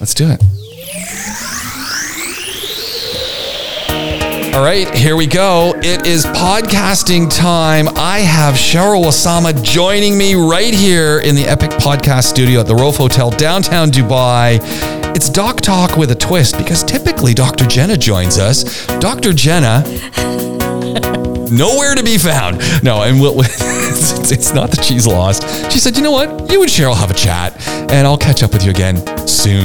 Let's do it. All right, here we go. It is podcasting time. I have Cheryl Warsama joining me right here in the Epic Podcast Studio at the Rove Hotel, downtown Dubai. It's Doc Talk with a twist because typically Dr. Jenna joins us. Dr. Jenna, nowhere to be found. No, and we'll, it's not that she's lost. She said, you know what? You and Cheryl have a chat and I'll catch up with you again soon.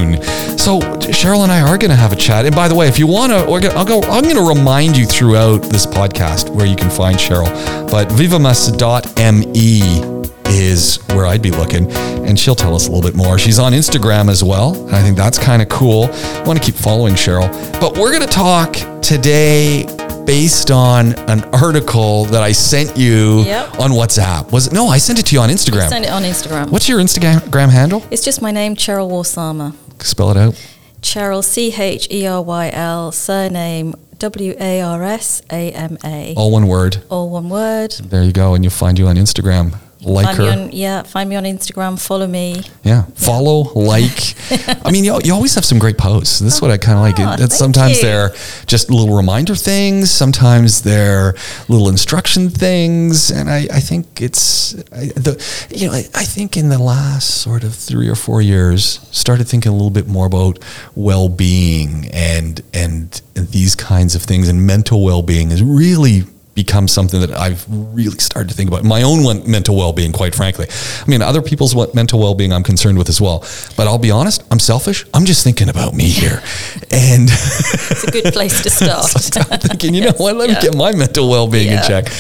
So Cheryl and I are going to have a chat. And by the way, if you want to, I'm going to remind you throughout this podcast where you can find Cheryl. But vivamassa.me is where I'd be looking, and she'll tell us a little bit more. She's on Instagram as well, and I think that's kind of cool. I want to keep following Cheryl. But we're going to talk today based on an article that I sent you on WhatsApp. Was it? No, I sent it to you on Instagram. I sent it on Instagram. What's your Instagram handle? It's just my name, Cheryl Warsama. Spell it out. Cheryl, C-H-E-R-Y-L, surname W-A-R-S-A-M-A. All one word. All one word. There you go, and you'll find you on Instagram. Like her. Find me on Instagram, follow me. Yeah, follow, like. I mean, you always have some great posts. This is what I kind of like. Sometimes they're just little reminder things. Sometimes they're little instruction things. And I think it's, I think in the last sort of 3 or 4 years, started thinking a little bit more about well-being and these kinds of things. And mental well-being is really become something that I've really started to think about. My own mental well-being, quite frankly. I mean, other people's mental well-being I'm concerned with as well. But I'll be honest, I'm selfish. I'm just thinking about me here. And it's a good place to start. So I'm thinking, you know what, let me get my mental well-being in check.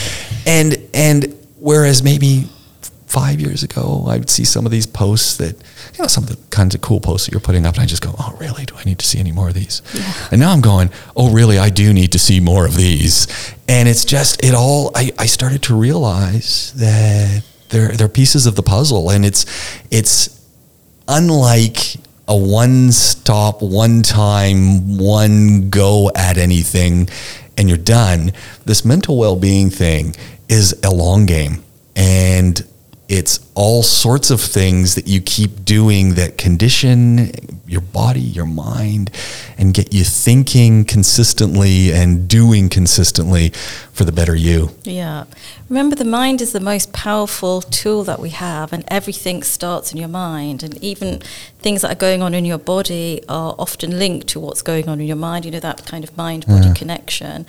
And whereas maybe 5 years ago, I would see some of these posts that, some of the kinds of cool posts that you're putting up, and I just go, oh, really? Do I need to see any more of these? Yeah. And now I'm going, oh, really? I do need to see more of these. And it's just, I started to realize that they're pieces of the puzzle, and it's unlike a one-stop, one-time, one go at anything, and you're done. This mental well-being thing is a long game, and it's all sorts of things that you keep doing that condition your body, your mind, and get you thinking consistently and doing consistently for the better you. Yeah. Remember, the mind is the most powerful tool that we have, and everything starts in your mind. And even things that are going on in your body are often linked to what's going on in your mind, that kind of mind-body connection.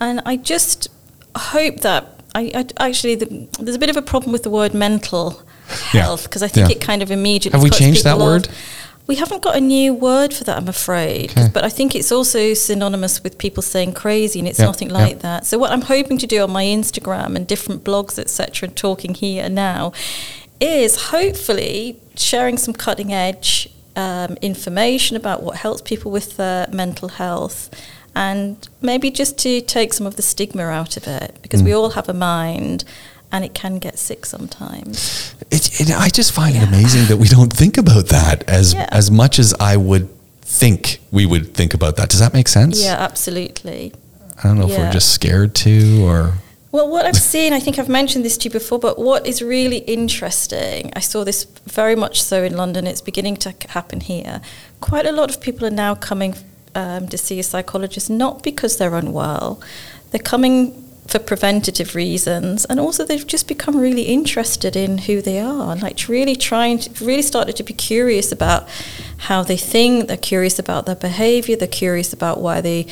And I just hope that there's a bit of a problem with the word mental health because I think it kind of immediately. Have we changed that word? We haven't got a new word for that, I'm afraid. Okay. But I think it's also synonymous with people saying crazy, and it's nothing like that. So what I'm hoping to do on my Instagram and different blogs, etc., and talking here now, is hopefully sharing some cutting edge information about what helps people with their mental health. And maybe just to take some of the stigma out of it, because we all have a mind and it can get sick sometimes. I just find it amazing that we don't think about that as much as I would think we would think about that. Does that make sense? Yeah, absolutely. I don't know if we're just scared to or... Well, what I've seen, I think I've mentioned this to you before, but what is really interesting, I saw this very much so in London, it's beginning to happen here. Quite a lot of people are now coming to see a psychologist, not because they're unwell. They're coming for preventative reasons, and also they've just become really interested in who they are, and like really started to be curious about how they think. They're curious about their behavior. They're curious about why they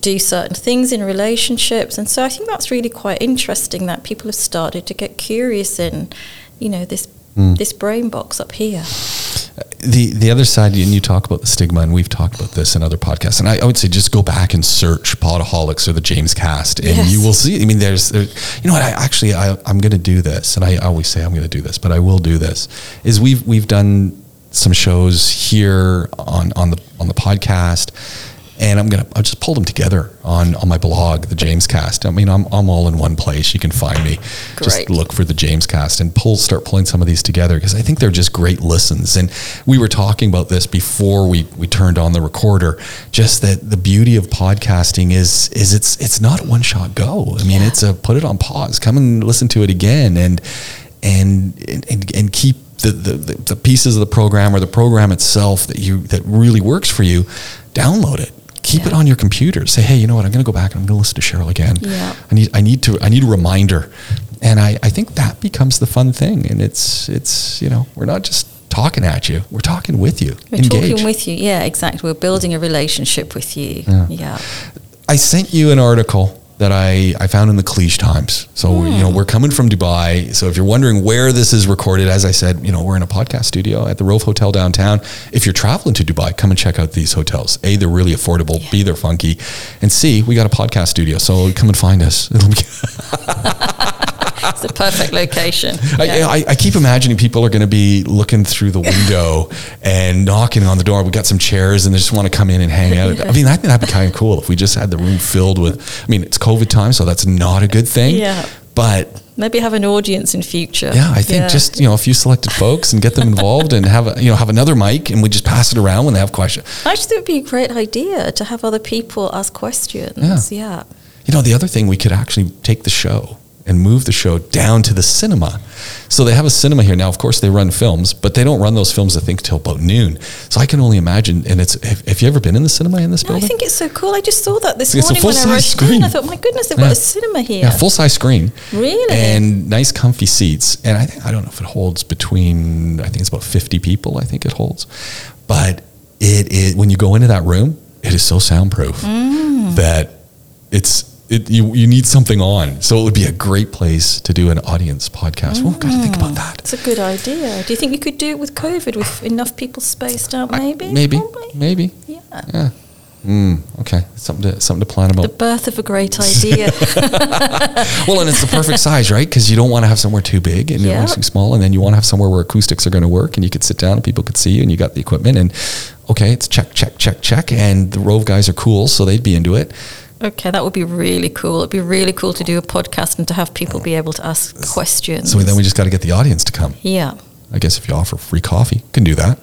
do certain things in relationships. And so I think that's really quite interesting that people have started to get curious in, this brain box up here. The other side, and you talk about the stigma, and we've talked about this in other podcasts, and I would say just go back and search Podaholics or The James Cast, and you will see, I mean, there's you know what, I'm going to do this, and I always say I'm going to do this, but I will do this, is we've done some shows here on the podcast, and I'll just pull them together on my blog, The James Cast. I mean, I'm all in one place. You can find me. Great. Just look for The James Cast and start pulling some of these together because I think they're just great listens. And we were talking about this before we turned on the recorder, just that the beauty of podcasting is it's not one shot go. I mean, it's a put it on pause, come and listen to it again and keep the pieces of the program or the program itself that you that really works for you, download it. Keep it on your computer. Say, hey, you know what? I'm going to go back and I'm going to listen to Cheryl again. Yeah. I need a reminder. And I think that becomes the fun thing. And it's you know, we're not just talking at you. We're talking with you. We're talking with you. Yeah, exactly. We're building a relationship with you. Yeah. I sent you an article that I found in the Cliche Times. So, you know, we're coming from Dubai. So if you're wondering where this is recorded, as I said, you know, we're in a podcast studio at the Rove Hotel downtown. If you're traveling to Dubai, come and check out these hotels. A, they're really affordable. Yeah. B, they're funky. And C, we got a podcast studio. So come and find us. It's the perfect location. Yeah. I keep imagining people are going to be looking through the window and knocking on the door. We got some chairs and they just want to come in and hang out. I mean, I think that'd be kind of cool if we just had the room filled with, I mean, it's COVID time, so that's not a good thing. Yeah. But maybe have an audience in future. Yeah, I think just, you know, a few selected folks and get them involved and have, you know, have another mic and we just pass it around when they have questions. I just think it'd be a great idea to have other people ask questions. Yeah. You know, the other thing, we could actually take the show and move the show down to the cinema. So they have a cinema here. Now, of course, they run films, but they don't run those films, I think, till about noon. So I can only imagine, and it's, have you ever been in the cinema in this building? I think it's so cool. I just saw that this morning when I rushed in. I thought, my goodness, they've got a cinema here. Yeah, full-size screen. Really? And nice, comfy seats. And I don't know if it holds between, I think it's about 50 people, I think it holds. But it is, when you go into that room, it is so soundproof that it's, you need something on. So it would be a great place to do an audience podcast. Well, we've got to think about that. It's a good idea. Do you think you could do it with COVID, with enough people spaced out, maybe? Maybe. Yeah. Okay. Something to plan about. The birth of a great idea. Well, and it's the perfect size, right? Because you don't want to have somewhere too big and you want something small, and then you want to have somewhere where acoustics are going to work and you could sit down and people could see you and you got the equipment and okay, it's check. And the Rove guys are cool, so they'd be into it. Okay, that would be really cool. It'd be really cool to do a podcast and to have people be able to ask questions. So then we just got to get the audience to come. Yeah. I guess if you offer free coffee, you can do that.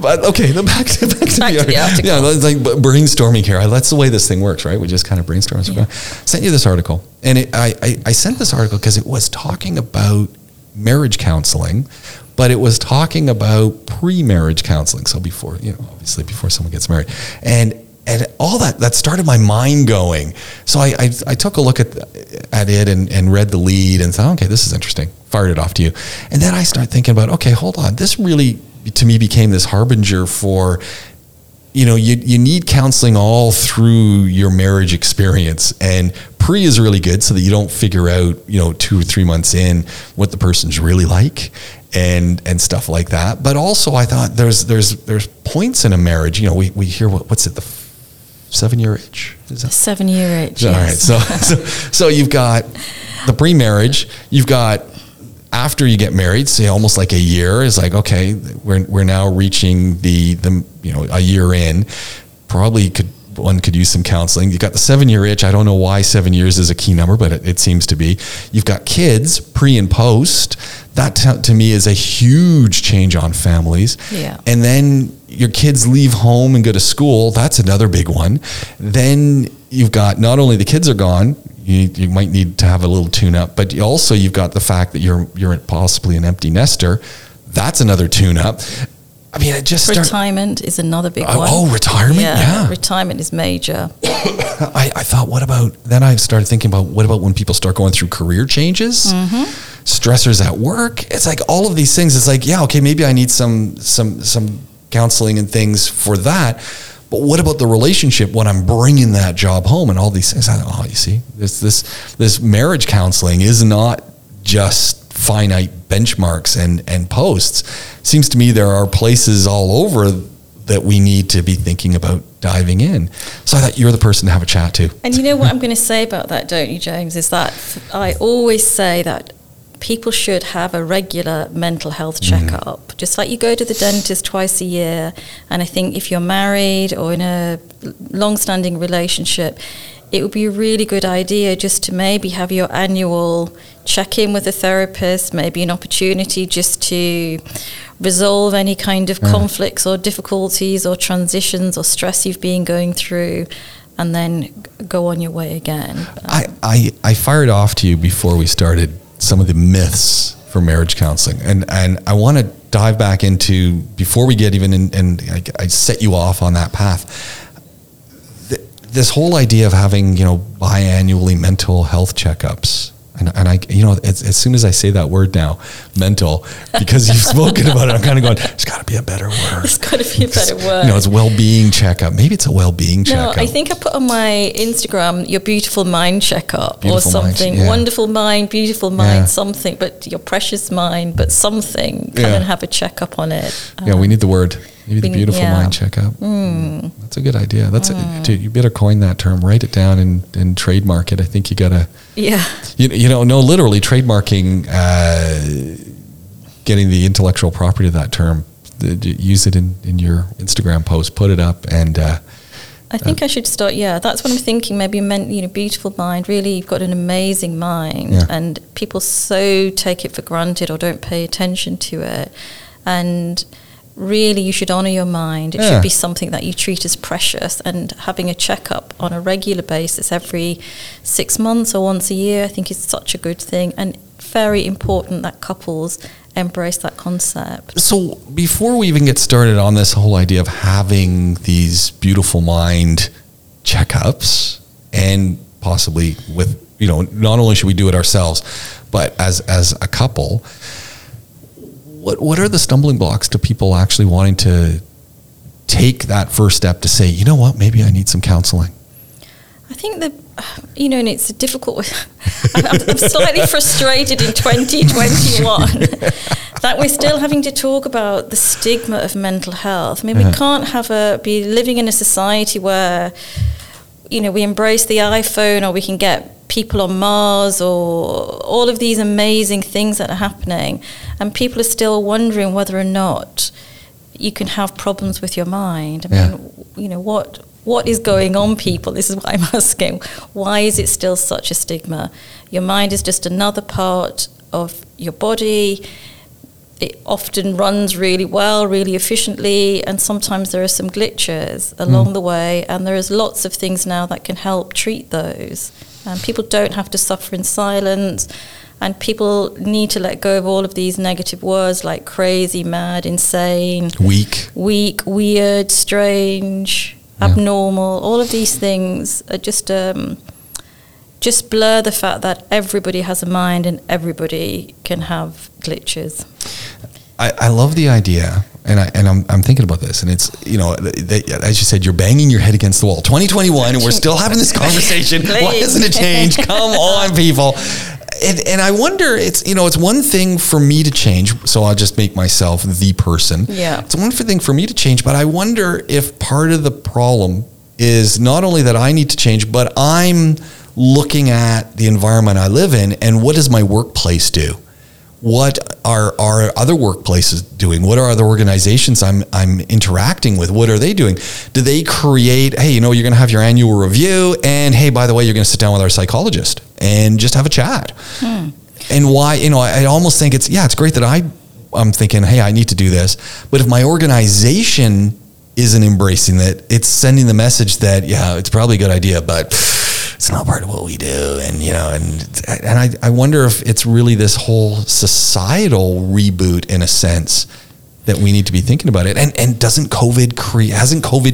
But okay, then back to the article. Yeah, like brainstorming here. That's the way this thing works, right? We just kind of brainstorm. Yeah. Sent you this article. And I sent this article because it was talking about marriage counseling, but it was talking about pre-marriage counseling. So before, you know, obviously before someone gets married and all that started my mind going. So I took a look at it and read the lead and thought, okay, this is interesting. Fired it off to you. And then I started thinking about, okay, hold on. This really, to me, became this harbinger for, you know, you need counseling all through your marriage experience, and pre is really good so that you don't figure out, you know, 2 or 3 months in what the person's really like and stuff like that. But also I thought there's points in a marriage, you know, we hear what's it, the 7-year itch? Is that 7-year itch? All yes. Right. So you've got the pre-marriage, you've got after you get married, say almost like a year, is like, okay, we're now reaching the you know, a year in, probably one could use some counseling. You've got the 7-year itch. I don't know why 7 years is a key number, but it seems to be. You've got kids, pre and post. That to me is a huge change on families. Yeah. And then your kids leave home and go to school. That's another big one. Then you've got not only the kids are gone, you might need to have a little tune up, but also you've got the fact that you're possibly an empty nester. That's another tune up. I mean, it just retirement is another big one. Oh, retirement! Yeah, retirement is major. I thought, what about? Then I started thinking about what about when people start going through career changes, stressors at work. It's like all of these things. It's like, yeah, okay, maybe I need some counseling and things for that. But what about the relationship when I'm bringing that job home and all these things? You see, this marriage counseling is not just finite benchmarks and posts. Seems to me there are places all over that we need to be thinking about diving in. So I thought you're the person to have a chat to. And you know what I'm going to say about that, don't you, James, is that I always say that people should have a regular mental health checkup, just like you go to the dentist twice a year. And I think if you're married or in a long-standing relationship, it would be a really good idea just to maybe have your annual check-in with a therapist, maybe an opportunity just to resolve any kind of conflicts or difficulties or transitions or stress you've been going through, and then go on your way again. I fired off to you before we started some of the myths for marriage counseling. And I want to dive back into, before we get even in, and I set you off on that path, this whole idea of having, you know, biannually mental health checkups. And I, you know, as soon as I say that word now, mental, because you've spoken about it, I'm kind of going, there's got to be a better word. There's got to be a better word. You know, it's well-being checkup. Maybe it's a well-being checkup. No, I think I put on my Instagram, your beautiful mind checkup, beautiful or something. Mind, yeah. Wonderful mind, beautiful mind, yeah. Something, but your precious mind, but something. Come and have a checkup on it. Yeah, we need the word. Maybe the beautiful mind checkup. Mm. That's a good idea. That's dude, you better coin that term. Write it down and trademark it. I think you gotta. Yeah. You know, no, literally trademarking, getting the intellectual property of that term. Use it in your Instagram post. Put it up, and I think I should start. Yeah, that's what I'm thinking. Maybe beautiful mind. Really, you've got an amazing mind, and people so take it for granted or don't pay attention to it, and. Really, you should honor your mind. It should be something that you treat as precious, and having a checkup on a regular basis every 6 months or once a year, I think is such a good thing, and very important that couples embrace that concept. So before we even get started on this whole idea of having these beautiful mind checkups, and possibly with, you know, not only should we do it ourselves, but as a couple, What are the stumbling blocks to people actually wanting to take that first step to say, you know what, maybe I need some counseling? I think that, you know, and it's a difficult, I'm slightly frustrated in 2021 that we're still having to talk about the stigma of mental health. I mean, we can't be living in a society where, you know, we embrace the iPhone, or we can get people on Mars, or all of these amazing things that are happening, and people are still wondering whether or not you can have problems with your mind. I mean, you know, what is going on, people? This is what I'm asking. Why is it still such a stigma? Your mind is just another part of your body. It often runs really well, really efficiently, and sometimes there are some glitches along the way, and there is lots of things now that can help treat those. And people don't have to suffer in silence, and people need to let go of all of these negative words like crazy, mad, insane, weak, weird, strange, abnormal. All of these things are just blur the fact that everybody has a mind and everybody can have glitches. I love the idea, and I'm thinking about this, and it's, you know, as you said, you're banging your head against the wall. 2021, and we're still having this conversation. Why hasn't it changed? Come on, people. And I wonder, it's, you know, it's one thing for me to change, so I'll just make myself the person. Yeah. It's one thing for me to change, but I wonder if part of the problem is not only that I need to change, but I'm looking at the environment I live in, and what does my workplace do? What are our other workplaces doing? What are other organizations I'm interacting with? What are they doing? Do they create, hey, you know, you're going to have your annual review, and hey, by the way, you're going to sit down with our psychologist and just have a chat. And why, you know, I almost think it's, it's great that I'm thinking, hey, I need to do this. But if my organization isn't embracing it, it's sending the message that, it's probably a good idea, but it's not part of what we do. And, you know, and I wonder if it's really this whole societal reboot, in a sense, that we need to be thinking about it. And hasn't COVID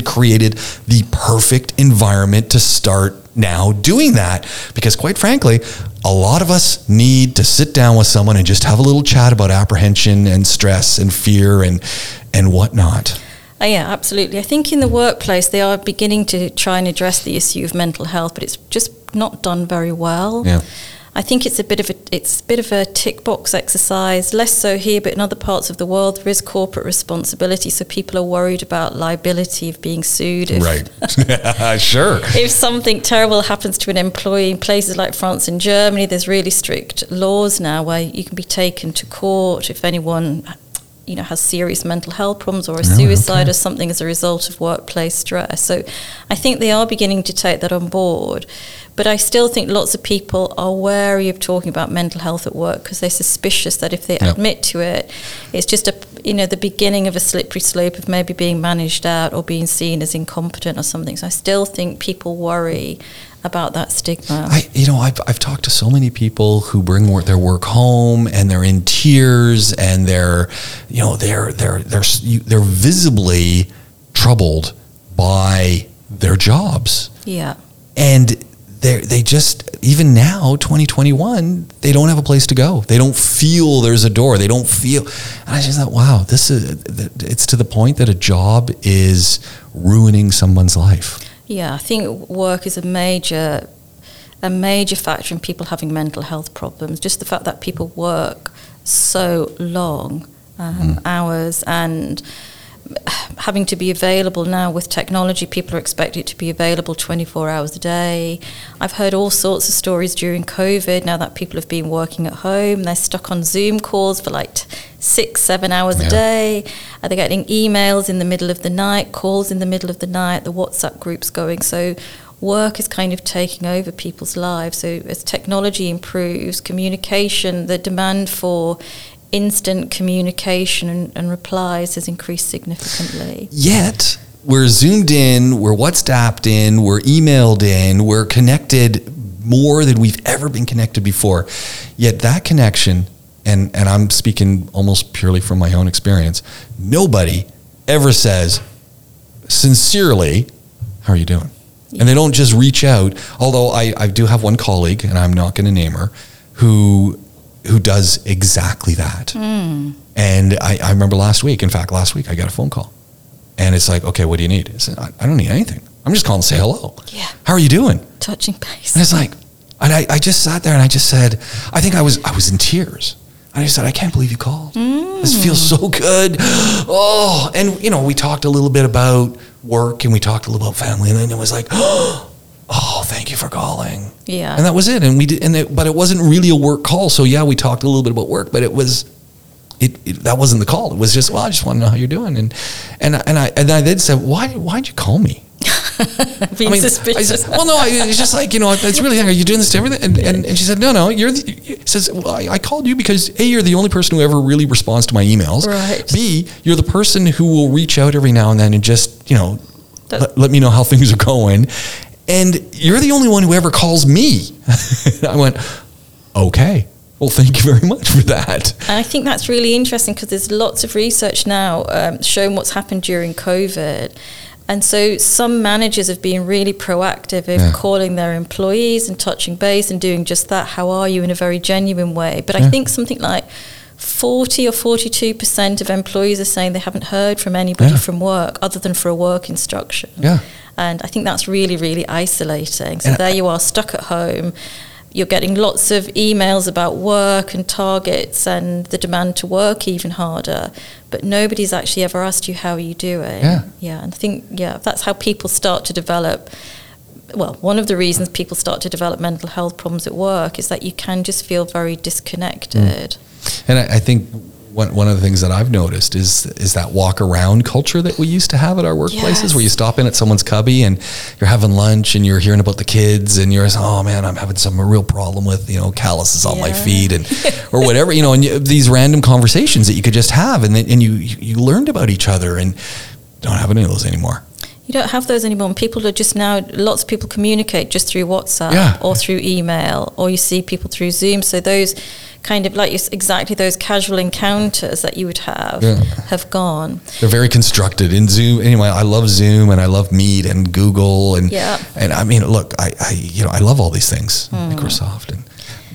created the perfect environment to start now doing that? Because quite frankly, a lot of us need to sit down with someone and just have a little chat about apprehension and stress and fear and whatnot. Yeah, absolutely. I think in the workplace, they are beginning to try and address the issue of mental health, but it's just not done very well. Yeah. I think it's a bit of a tick box exercise, less so here, but in other parts of the world, there is corporate responsibility. So people are worried about liability of being sued. If something terrible happens to an employee. In places like France and Germany, there's really strict laws now where you can be taken to court if anyone, you know, has serious mental health problems or a suicide or something as a result of workplace stress. So I think they are beginning to take that on board. But I still think lots of people are wary of talking about mental health at work because they're suspicious that if they admit to it, it's just the beginning of a slippery slope of maybe being managed out or being seen as incompetent or something. So I still think people worry about that stigma? I've talked to so many people who bring their work home, and they're in tears, and they're visibly troubled by their jobs. Yeah. And they just, even now, 2021, they don't have a place to go. They don't feel there's a door. They don't feel. And I just thought, wow, it's to the point that a job is ruining someone's life. Yeah, I think work is a major factor in people having mental health problems. Just the fact that people work so long hours, and having to be available now with technology, people are expected to be available 24 hours a day. I've heard all sorts of stories during COVID, now that people have been working at home, they're stuck on Zoom calls for like 6-7 hours a day. Are they getting emails in the middle of the night, calls in the middle of the night, the WhatsApp groups going? So work is kind of taking over people's lives. So as technology improves, communication, the demand for instant communication and replies has increased significantly. Yet, we're Zoomed in, we're WhatsApped in, we're emailed in, we're connected more than we've ever been connected before. Yet that connection, and I'm speaking almost purely from my own experience, nobody ever says, sincerely, how are you doing? Yeah. And they don't just reach out, although I do have one colleague, and I'm not going to name her, who does exactly that. Mm. And I remember last week, I got a phone call. And it's like, okay, what do you need? I said, I don't need anything. I'm just calling to say hello. Yeah. How are you doing? Touching base. And it's like, and I just sat there and I just said, I think I was in tears. I just said, I can't believe you called. Mm. This feels so good. Oh, and we talked a little bit about work and we talked a little about family. And then it was like, oh, thank you for calling. Yeah. And that was it. And we did, but it wasn't really a work call. So yeah, we talked a little bit about work, but it that wasn't the call. It was just, well, I just want to know how you're doing. And I then said, why'd you call me? Being suspicious. I said, well, no, it's just like, it's really, are you doing this to everything? And she said, no, I called you because A, you're the only person who ever really responds to my emails. Right. B, you're the person who will reach out every now and then and just, let me know how things are going. And you're the only one who ever calls me. I went, okay, well, thank you very much for that. And I think that's really interesting because there's lots of research now showing what's happened during COVID. And so some managers have been really proactive in calling their employees and touching base and doing just that, how are you, in a very genuine way. But I think something like 40 or 42% of employees are saying they haven't heard from anybody from work other than for a work instruction. Yeah. And I think that's really, really isolating. So there you are, stuck at home. You're getting lots of emails about work and targets and the demand to work even harder. But nobody's actually ever asked you, how are you doing? Yeah. Yeah. And I think, that's how people start to develop. Well, one of the reasons people start to develop mental health problems at work is that you can just feel very disconnected. Mm. And I think one of the things that I've noticed is that walk around culture that we used to have at our workplaces, where you stop in at someone's cubby and you're having lunch and you're hearing about the kids and you're oh man, I'm having some real problem with, calluses on my feet and or whatever, and these random conversations that you could just have and you learned about each other, and don't have any of those anymore. You don't have those anymore. And people are just now, lots of people communicate just through WhatsApp or through email, or you see people through Zoom. So those kind of those casual encounters that you would have have gone. They're very constructed in Zoom. Anyway, I love Zoom and I love Meet and Google. And, and I mean, look, I love all these things, Microsoft.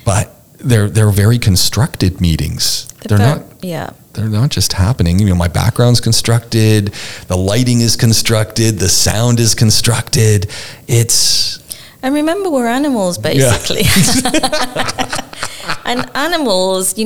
But they're very constructed meetings. They're not just happening. My background's constructed, the lighting is constructed, the sound is constructed. And remember, we're animals, basically. Yeah. And animals,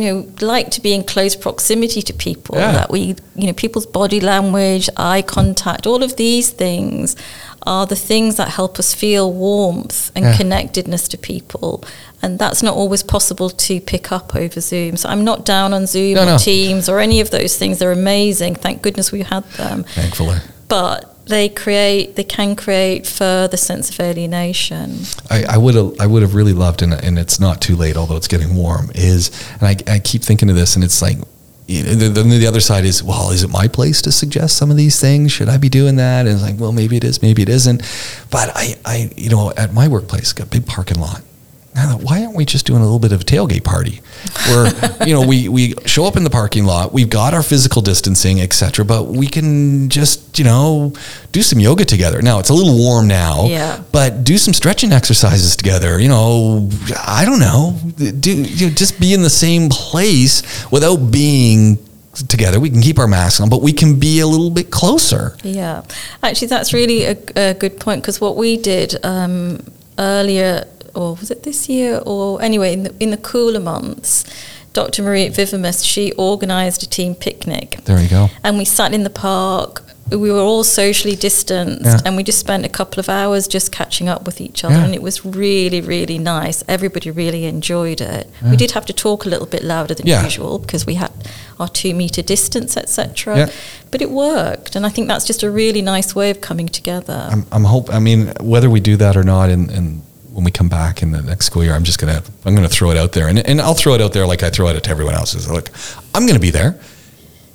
like to be in close proximity to people. Yeah. That we, people's body language, eye contact, all of these things are the things that help us feel warmth and connectedness to people. And that's not always possible to pick up over Zoom. So I'm not down on Zoom or Teams or any of those things. They're amazing. Thank goodness we had them. Thankfully. But they can create further sense of alienation. I would have really loved, and it's not too late, although it's getting warm, and I keep thinking of this, and it's like, then the other side is, well, is it my place to suggest some of these things? Should I be doing that? And it's like, well, maybe it is, maybe it isn't. But I you know, at my workplace, got a big parking lot. I thought, why aren't we just doing a little bit of a tailgate party where, you know, we show up in the parking lot, we've got our physical distancing, et cetera, but we can just, you know, do some yoga together. Now it's a little warm now, but do some stretching exercises together. You know, I don't know, just be in the same place without being together. We can keep our masks on, but we can be a little bit closer. Yeah. Actually, that's really a good point, because what we did earlier, or was it this year? Or anyway, in the cooler months, Dr. Marie at Vivamus, she organised a team picnic. There you go. And we sat in the park. We were all socially distanced, and we just spent a couple of hours just catching up with each other, and it was really, really nice. Everybody really enjoyed it. Yeah. We did have to talk a little bit louder than usual because we had our 2-meter distance, etc. Yeah. But it worked, and I think that's just a really nice way of coming together. I'm hoping. I mean, whether we do that or not, and when we come back in the next school year, I'm going to throw it out there, and I'll throw it out there like I throw it out to everyone else's. Look, I'm going to be there.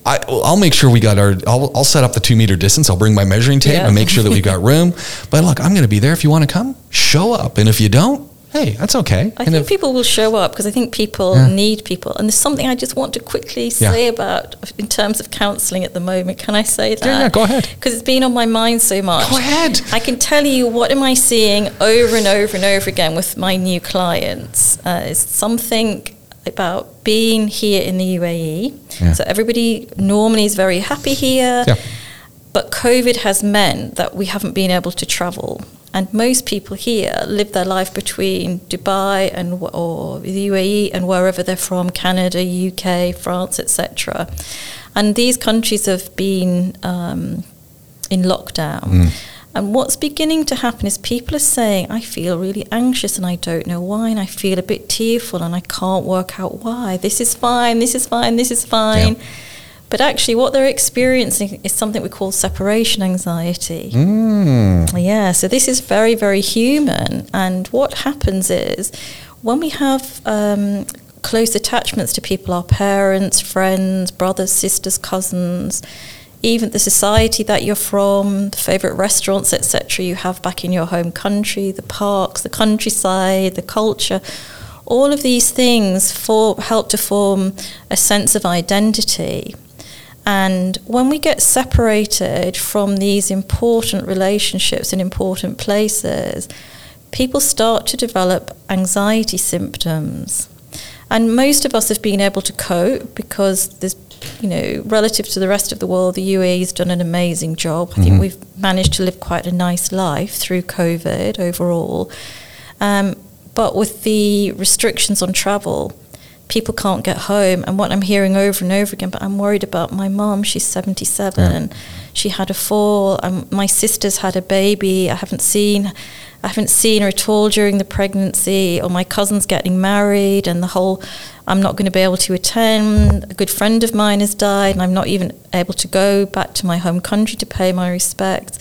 I'll make sure we got I'll set up the 2-meter distance. I'll bring my measuring tape and make sure that we've got room. But look, I'm going to be there. If you want to come, show up. And if you don't, hey, that's okay. I think people will show up, because I think people need people. And there's something I just want to quickly say about, in terms of counselling at the moment. Can I say that? Yeah, go ahead. Because it's been on my mind so much. Go ahead. I can tell you what am I seeing over and over and over again with my new clients. It's something about being here in the UAE. Yeah. So everybody normally is very happy here. Yeah. But COVID has meant that we haven't been able to travel. And most people here live their life between Dubai or the UAE and wherever they're from, Canada, UK, France, etc. And these countries have been in lockdown. Mm. And what's beginning to happen is people are saying, I feel really anxious and I don't know why, and I feel a bit tearful and I can't work out why. This is fine. Yeah. But actually what they're experiencing is something we call separation anxiety. Mm. Yeah, so this is very, very human. And what happens is when we have close attachments to people, our parents, friends, brothers, sisters, cousins, even the society that you're from, the favourite restaurants, etc. you have back in your home country, the parks, the countryside, the culture, all of these things help to form a sense of identity. And when we get separated from these important relationships and important places, people start to develop anxiety symptoms. And most of us have been able to cope because there's, you know, relative to the rest of the world, the UAE's done an amazing job. I think we've managed to live quite a nice life through COVID overall. But with the restrictions on travel, people can't get home. And what I'm hearing over and over again, but I'm worried about my mom. She's 77 and she had a fall. And my sister's had a baby. I haven't seen her at all during the pregnancy. Or my cousin's getting married, and the whole, I'm not going to be able to attend. A good friend of mine has died, and I'm not even able to go back to my home country to pay my respects.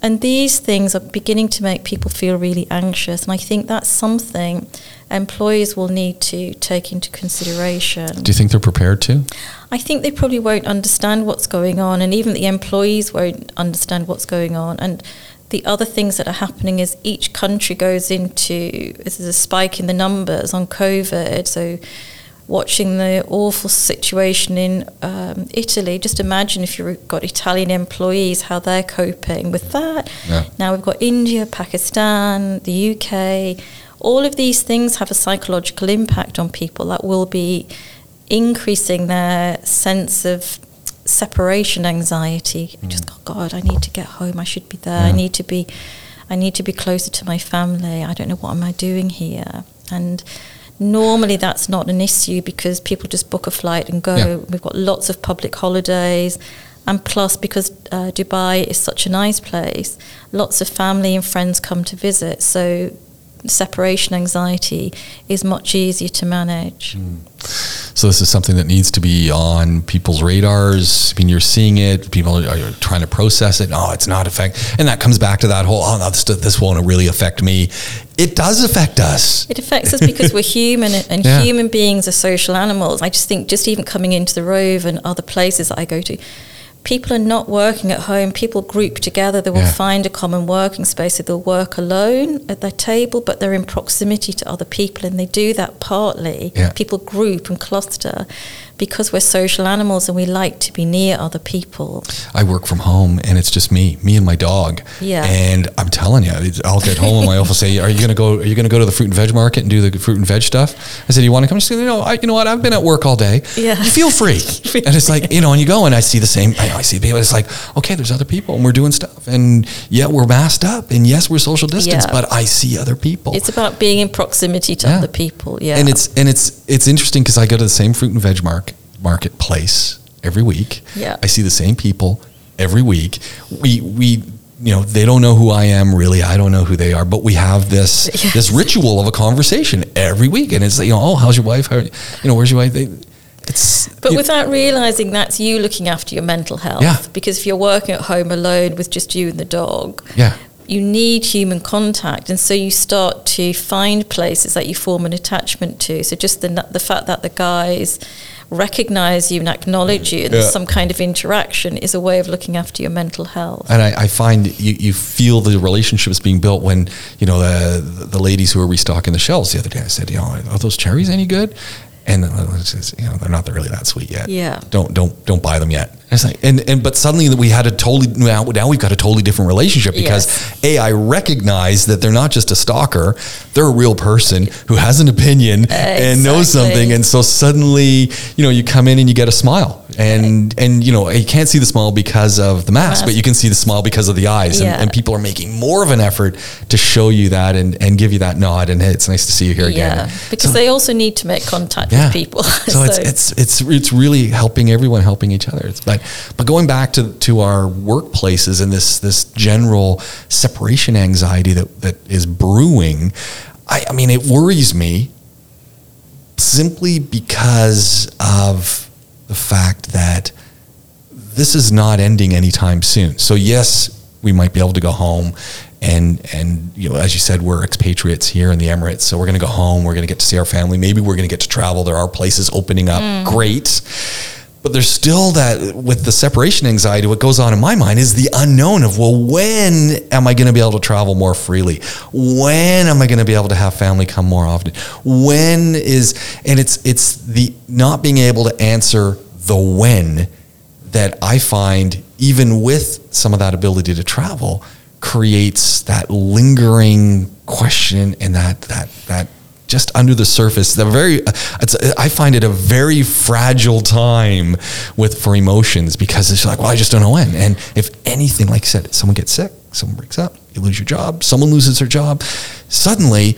And these things are beginning to make people feel really anxious. And I think that's something employers will need to take into consideration. Do you think they're prepared to? I think they probably won't understand what's going on. And even the employees won't understand what's going on. And the other things that are happening is each country goes into, this is a spike in the numbers on COVID. So watching the awful situation in Italy, just imagine if you've got Italian employees, how they're coping with that. Yeah. Now we've got India, Pakistan, the UK. All of these things have a psychological impact on people that will be increasing their sense of separation anxiety. Just, oh God, I need to get home. I should be there. Yeah. I need to be closer to my family. I don't know what am I doing here. And normally that's not an issue because people just book a flight and go. Yeah. We've got lots of public holidays, and plus because Dubai is such a nice place, lots of family and friends come to visit, so separation anxiety is much easier to manage. Mm. So this is something that needs to be on people's radars. I mean, you're seeing it. People are trying to process it. No, it's not affect. And that comes back to that whole, oh, no, this won't really affect me. It does affect us. It affects us because we're human, and yeah. Human beings are social animals. I just think just even coming into the Rove and other places that I go to, people are not working at home. People group together. They will find a common working space. So they'll work alone at their table, but they're in proximity to other people, and they do that partly. Yeah. People group and cluster because we're social animals and we like to be near other people. I work from home, and it's just me and my dog. Yeah. And I'm telling you, I'll get home and my wife will say, are you going to go to the fruit and veg market and do the fruit and veg stuff? I said, you want to come? She said, no, you know what? I've been at work all day. Yeah. You feel free. And it's like, and you go and I see the same, I see people. It's like, okay, there's other people and we're doing stuff. And yeah, we're masked up and yes, we're social distance, but I see other people. It's about being in proximity to other people. Yeah. And it's interesting because I go to the same fruit and veg marketplace every week. Yeah. I see the same people every week. We they don't know who I am really. I don't know who they are, but we have this ritual of a conversation every week. And it's oh, how's your wife? Where's your wife? Without realizing that's you looking after your mental health. Yeah. Because if you're working at home alone with just you and the dog, you need human contact. And so you start to find places that you form an attachment to. So just the fact that the guys recognize you and acknowledge you and there's some kind of interaction is a way of looking after your mental health. And I find you feel the relationships being built when, the ladies who were restocking the shelves the other day, I said, are those cherries any good? And they're not really that sweet yet. Yeah. Don't buy them yet. It's like, but suddenly we had now we've got a totally different relationship because I recognize that they're not just a stalker, they're a real person who has an opinion and knows something. And so suddenly, you come in and you get a smile and you can't see the smile because of the mask, but you can see the smile because of the eyes and people are making more of an effort to show you that and give you that nod. And hey, it's nice to see you here again. Because they also need to make contact with people. So it's really helping everyone, helping each other. But going back to our workplaces and this general separation anxiety that is brewing, I mean, it worries me simply because of the fact that this is not ending anytime soon. So yes, we might be able to go home and as you said, we're expatriates here in the Emirates, so we're going to go home, we're going to get to see our family, maybe we're going to get to travel. There are places opening up. Great. But there's still that with the separation anxiety, what goes on in my mind is the unknown of, well, when am I going to be able to travel more freely? When am I going to be able to have family come more often? It's the not being able to answer the when that I find, even with some of that ability to travel, creates that lingering question and that just under the surface, I find it a very fragile time for emotions because it's like, well, I just don't know when. And if anything, like you said, someone gets sick, someone breaks up, you lose your job, someone loses their job, suddenly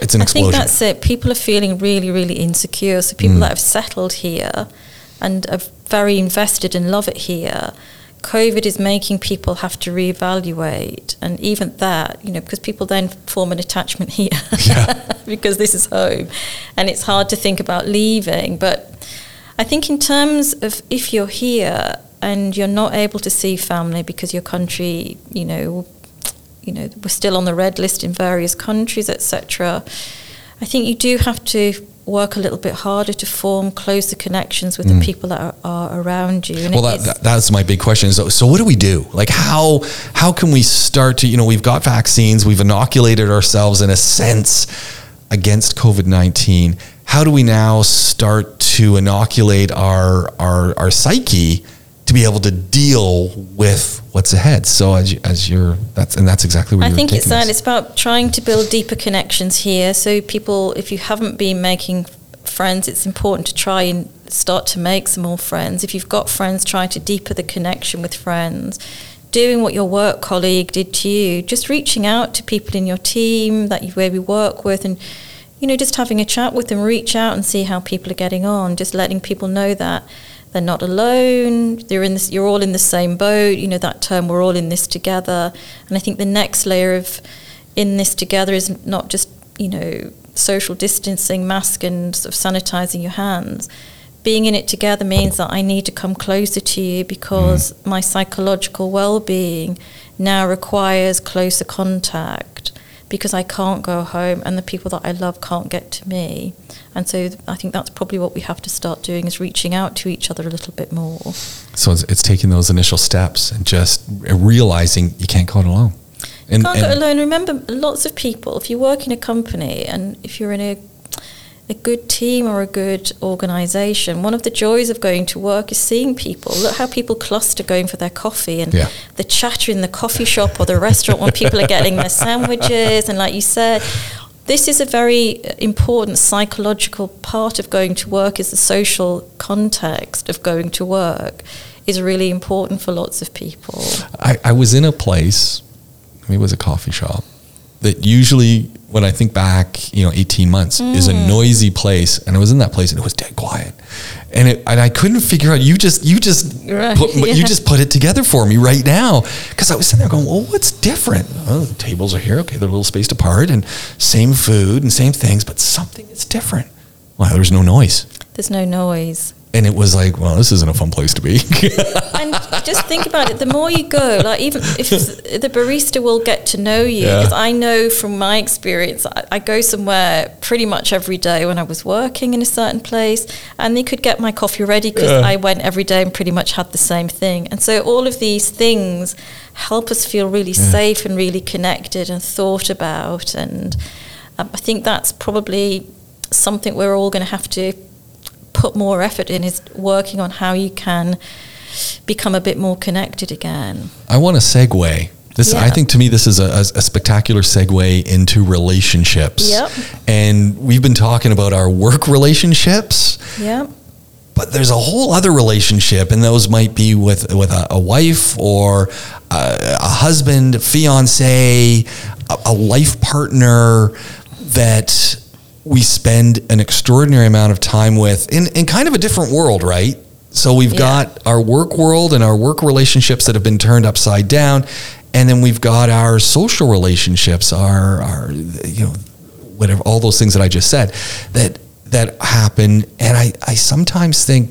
it's an explosion. I think that's it. People are feeling really, really insecure. So people that have settled here and are very invested and love it here, COVID is making people have to reevaluate, and even that, because people then form an attachment here because this is home and it's hard to think about leaving. But I think in terms of if you're here and you're not able to see family because your country, we're still on the red list in various countries, etc. I think you do have to work a little bit harder to form closer connections with the people that are around you. And that's my big question. So what do we do? Like how can we start to, we've got vaccines, we've inoculated ourselves in a sense against COVID-19. How do we now start to inoculate our psyche to be able to deal with what's ahead? So that's exactly what I think it's that. It's about trying to build deeper connections here. So people, if you haven't been making friends, it's important to try and start to make some more friends. If you've got friends, try to deepen the connection with friends. Doing what your work colleague did to you, just reaching out to people in your team that you maybe work with and, just having a chat with them, reach out and see how people are getting on, just letting people know that they're not alone, you're all in the same boat, that term, we're all in this together. And I think the next layer of in this together is not just, social distancing, mask, and sort of sanitizing your hands, being in it together means that I need to come closer to you because my psychological well-being now requires closer contact because I can't go home and the people that I love can't get to me. And so I think that's probably what we have to start doing is reaching out to each other a little bit more. So it's taking those initial steps and just realizing you can't go it alone. You can't go it alone. Remember, lots of people, if you work in a company and if you're in a good team or a good organisation, one of the joys of going to work is seeing people. Look how people cluster going for their coffee and the chatter in the coffee shop or the restaurant when people are getting their sandwiches. And like you said, this is a very important psychological part of going to work is the social context of going to work is really important for lots of people. I was in a place, it was a coffee shop, that usually when I think back, 18 months is a noisy place. And I was in that place and it was dead quiet. And I couldn't figure out, you just put it together for me right now. Cause I was sitting there going, well, what's different? Oh, the tables are here. Okay. They're a little spaced apart and same food and same things, but something is different. Wow. There's no noise. There's no noise. And it was like, well, this isn't a fun place to be. And just think about it. The more you go, like even if the barista will get to know you, because I know from my experience, I go somewhere pretty much every day when I was working in a certain place, and they could get my coffee ready because I went every day and pretty much had the same thing. And so all of these things help us feel really safe and really connected and thought about. And I think that's probably something we're all going to have to put more effort in, is working on how you can become a bit more connected again. I want to segue. This, I think to me, this is a spectacular segue into relationships. Yep. And we've been talking about our work relationships. Yep. But there's a whole other relationship, and those might be with a wife or a husband, fiance, a life partner that we spend an extraordinary amount of time with in kind of a different world, right? So we've got our work world and our work relationships that have been turned upside down. And then we've got our social relationships, our whatever, all those things that I just said that happen. And I sometimes think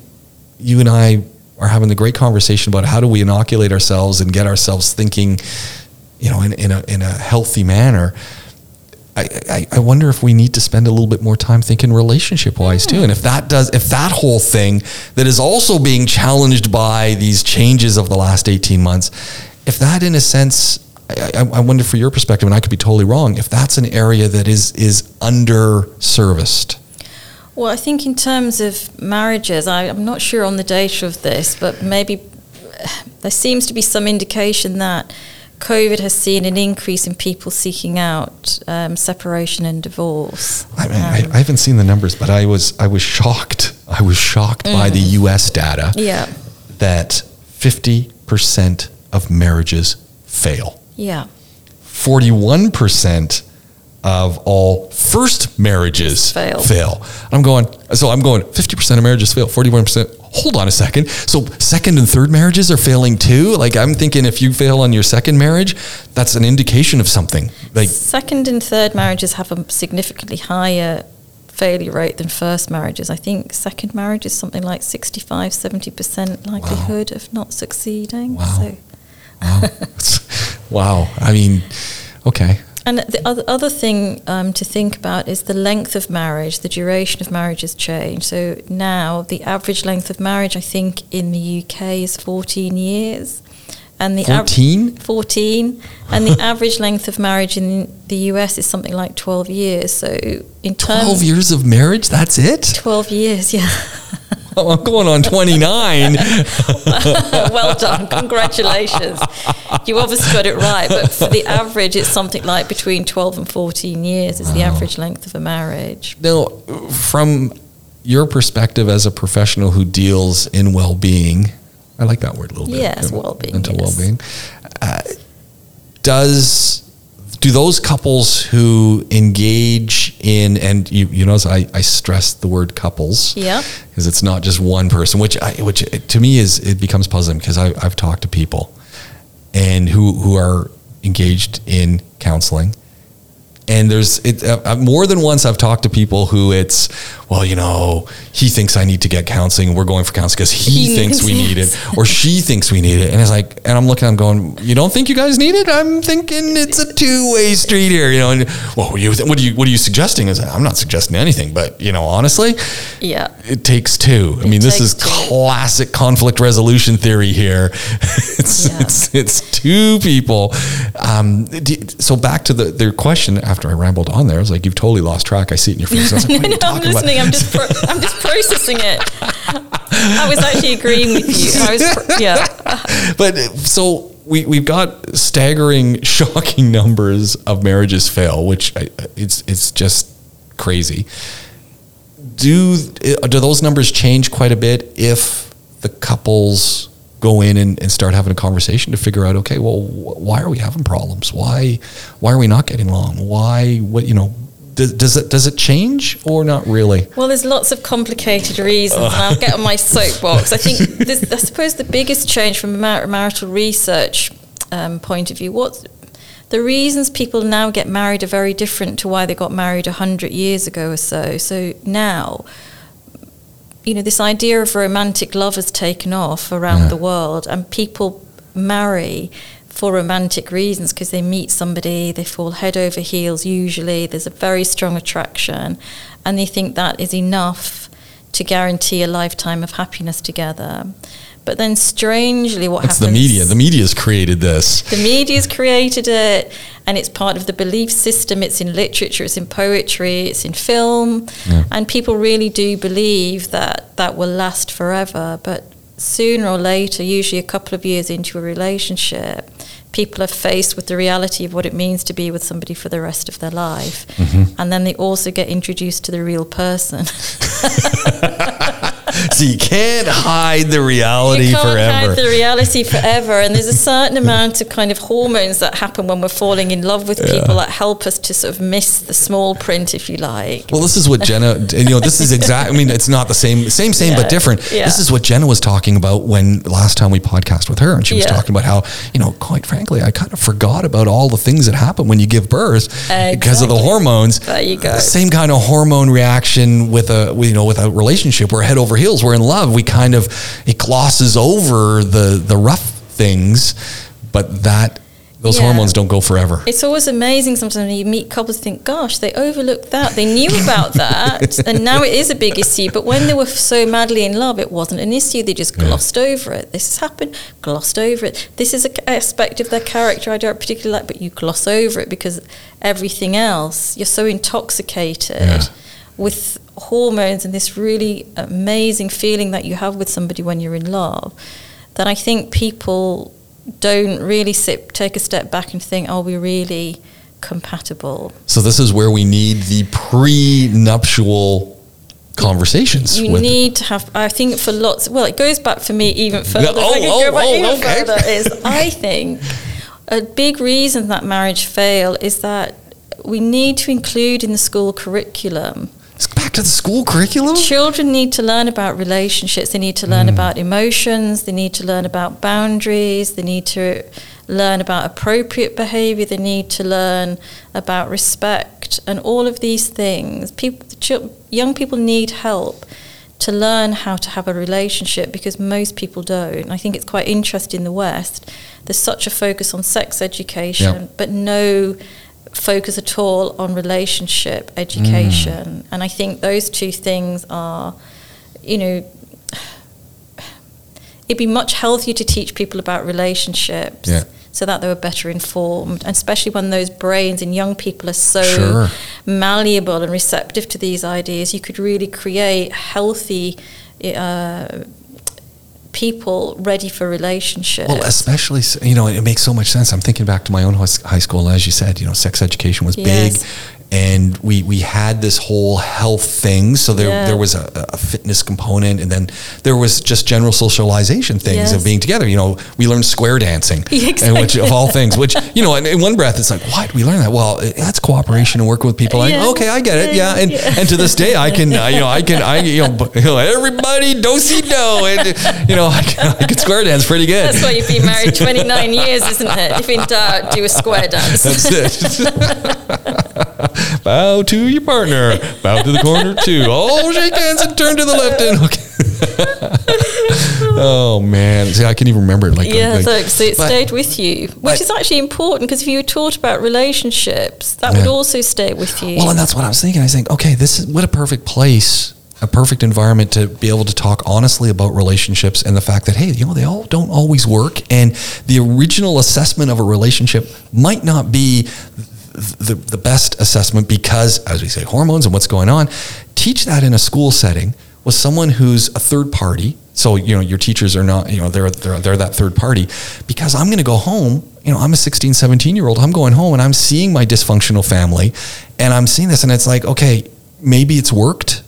you and I are having the great conversation about how do we inoculate ourselves and get ourselves thinking, in a healthy manner. I wonder if we need to spend a little bit more time thinking relationship-wise too, and if that whole thing that is also being challenged by these changes of the last 18 months, if that in a sense, I wonder for your perspective, and I could be totally wrong, if that's an area that is underserviced. Well, I think in terms of marriages, I'm not sure on the data of this, but maybe there seems to be some indication that COVID has seen an increase in people seeking out separation and divorce. I mean, I haven't seen the numbers, but I was shocked. I was shocked by the U.S. data that 50% of marriages fail. Yeah. 41% of all first marriages fail. I'm going 50% of marriages fail, 41%. Hold on a second. So second and third marriages are failing too? Like, I'm thinking if you fail on your second marriage, that's an indication of something. Like, second and third marriages have a significantly higher failure rate than first marriages. I think second marriage is something like 65, 70% likelihood of not succeeding. Wow. So. Wow. I mean, okay. And the other thing to think about is the length of marriage. The duration of marriage has changed. So now the average length of marriage, I think, in the UK is 14 years. And the 14. And the average length of marriage in the US is something like 12 years. So in terms 12 years of marriage, that's it? 12 years, yeah. Oh, I'm going on 29. Well done. Congratulations. You obviously got it right. But for the average, it's something like between 12 and 14 years is the average length of a marriage. Now, from your perspective as a professional who deals in well-being, I like that word a little bit. Yes, well-being. Mental well-being. Do those couples who engage in, and you notice I stress the word couples, because it's not just one person, which to me it becomes puzzling, because I've talked to people and who are engaged in counseling, And there's more than once I've talked to people who it's, well, you know, he thinks I need to get counseling. We're going for counseling because he thinks we need it, or she thinks we need it. And it's like, and I'm looking, I'm going, you don't think you guys need it? I'm thinking it's a two-way street here, you know. And, well, what are you suggesting? Is I'm not suggesting anything, but you know, honestly, yeah, it takes two. I mean, this is classic conflict resolution theory here. It's two people. So back to their question. After I rambled on there, I was like, you've totally lost track. I see it in your face. I was like, no, I'm listening. I'm just processing it. I was actually agreeing with you. But so we've got staggering, shocking numbers of marriages fail, which it's just crazy. Do those numbers change quite a bit if the couples go in and start having a conversation to figure out, okay, well, why are we having problems? Why are we not getting along? Does it change or not really? Well, there's lots of complicated reasons, and I'll get on my soapbox. I think, I suppose the biggest change from a marital research point of view, the reasons people now get married are very different to why they got married 100 years ago or so. So now, you know, this idea of romantic love has taken off around the world, and people marry for romantic reasons because they meet somebody, they fall head over heels usually, there's a very strong attraction, and they think that is enough to guarantee a lifetime of happiness together. But then strangely what happens... It's the media. The media's created this. The media's created it, and it's part of the belief system. It's in literature, it's in poetry, it's in film. Yeah. And people really do believe that that will last forever. But sooner or later, usually a couple of years into a relationship, people are faced with the reality of what it means to be with somebody for the rest of their life. Mm-hmm. And then they also get introduced to the real person. So you can't hide the reality forever. And there's a certain amount of kind of hormones that happen when we're falling in love with people that help us to sort of miss the small print, if you like. Well, this is what Jenna, I mean, it's not the same, but different. Yeah. This is what Jenna was talking about when last time we podcast with her, and she was talking about how, you know, quite frankly, I kind of forgot about all the things that happen when you give birth because of the hormones. There you go. Same kind of hormone reaction with a relationship where head over heels. We're in love. We kind of, it glosses over the rough things, but those hormones don't go forever. It's always amazing sometimes when you meet couples and think, gosh, they overlooked that. They knew about that. And now it is a big issue. But when they were so madly in love, it wasn't an issue. They just glossed over it. This has happened, glossed over it. This is an aspect of their character I don't particularly like, but you gloss over it because everything else, you're so intoxicated with hormones and this really amazing feeling that you have with somebody when you're in love, that I think people don't really take a step back and think, are we really compatible? So this is where we need the prenuptial conversations. It goes back for me even further. I think a big reason that marriage fail is that we need to include in the school curriculum. Back to the school curriculum? Children need to learn about relationships. They need to learn about emotions. They need to learn about boundaries. They need to learn about appropriate behavior. They need to learn about respect and all of these things. Young people need help to learn how to have a relationship because most people don't. I think it's quite interesting in the West. There's such a focus on sex education, but no focus at all on relationship education, and I think those two things are, you know, it'd be much healthier to teach people about relationships so that they were better informed, and especially when those brains in young people are so malleable and receptive to these ideas, you could really create healthy people ready for relationships. Well, especially, you know, it makes so much sense. I'm thinking back to my own high school, as you said, you know, sex education was big, and we had this whole health thing. So there was a fitness component, and then there was just general socialization things of being together. You know, we learned square dancing, and which of all things, which, you know, and in one breath, it's like, why did we learn that? Well, that's cooperation and working with people. Yeah. Okay, I get it. Yeah, and to this day, I can everybody do-si-do, and you know, I can square dance pretty good. That's why you've been married 29 years, isn't it? If in doubt, do a square dance. That's it. Bow to your partner. Bow to the corner too. Oh, shake hands and turn to the left and okay. Oh man, see, I can even remember it. So it stayed with you, which is actually important, because if you were taught about relationships, that would also stay with you. Well, and that's what I was thinking. I think, okay, this is what a perfect place, a perfect environment to be able to talk honestly about relationships and the fact that, hey, you know, they all don't always work, and the original assessment of a relationship might not be the best assessment because, as we say, hormones and what's going on. Teach that in a school setting with someone who's a third party. So, you know, your teachers are not, you know, they're that third party, because I'm going to go home, you know, I'm a 16, 17-year-old. I'm going home and I'm seeing my dysfunctional family and I'm seeing this, and it's like, okay, maybe it's worked.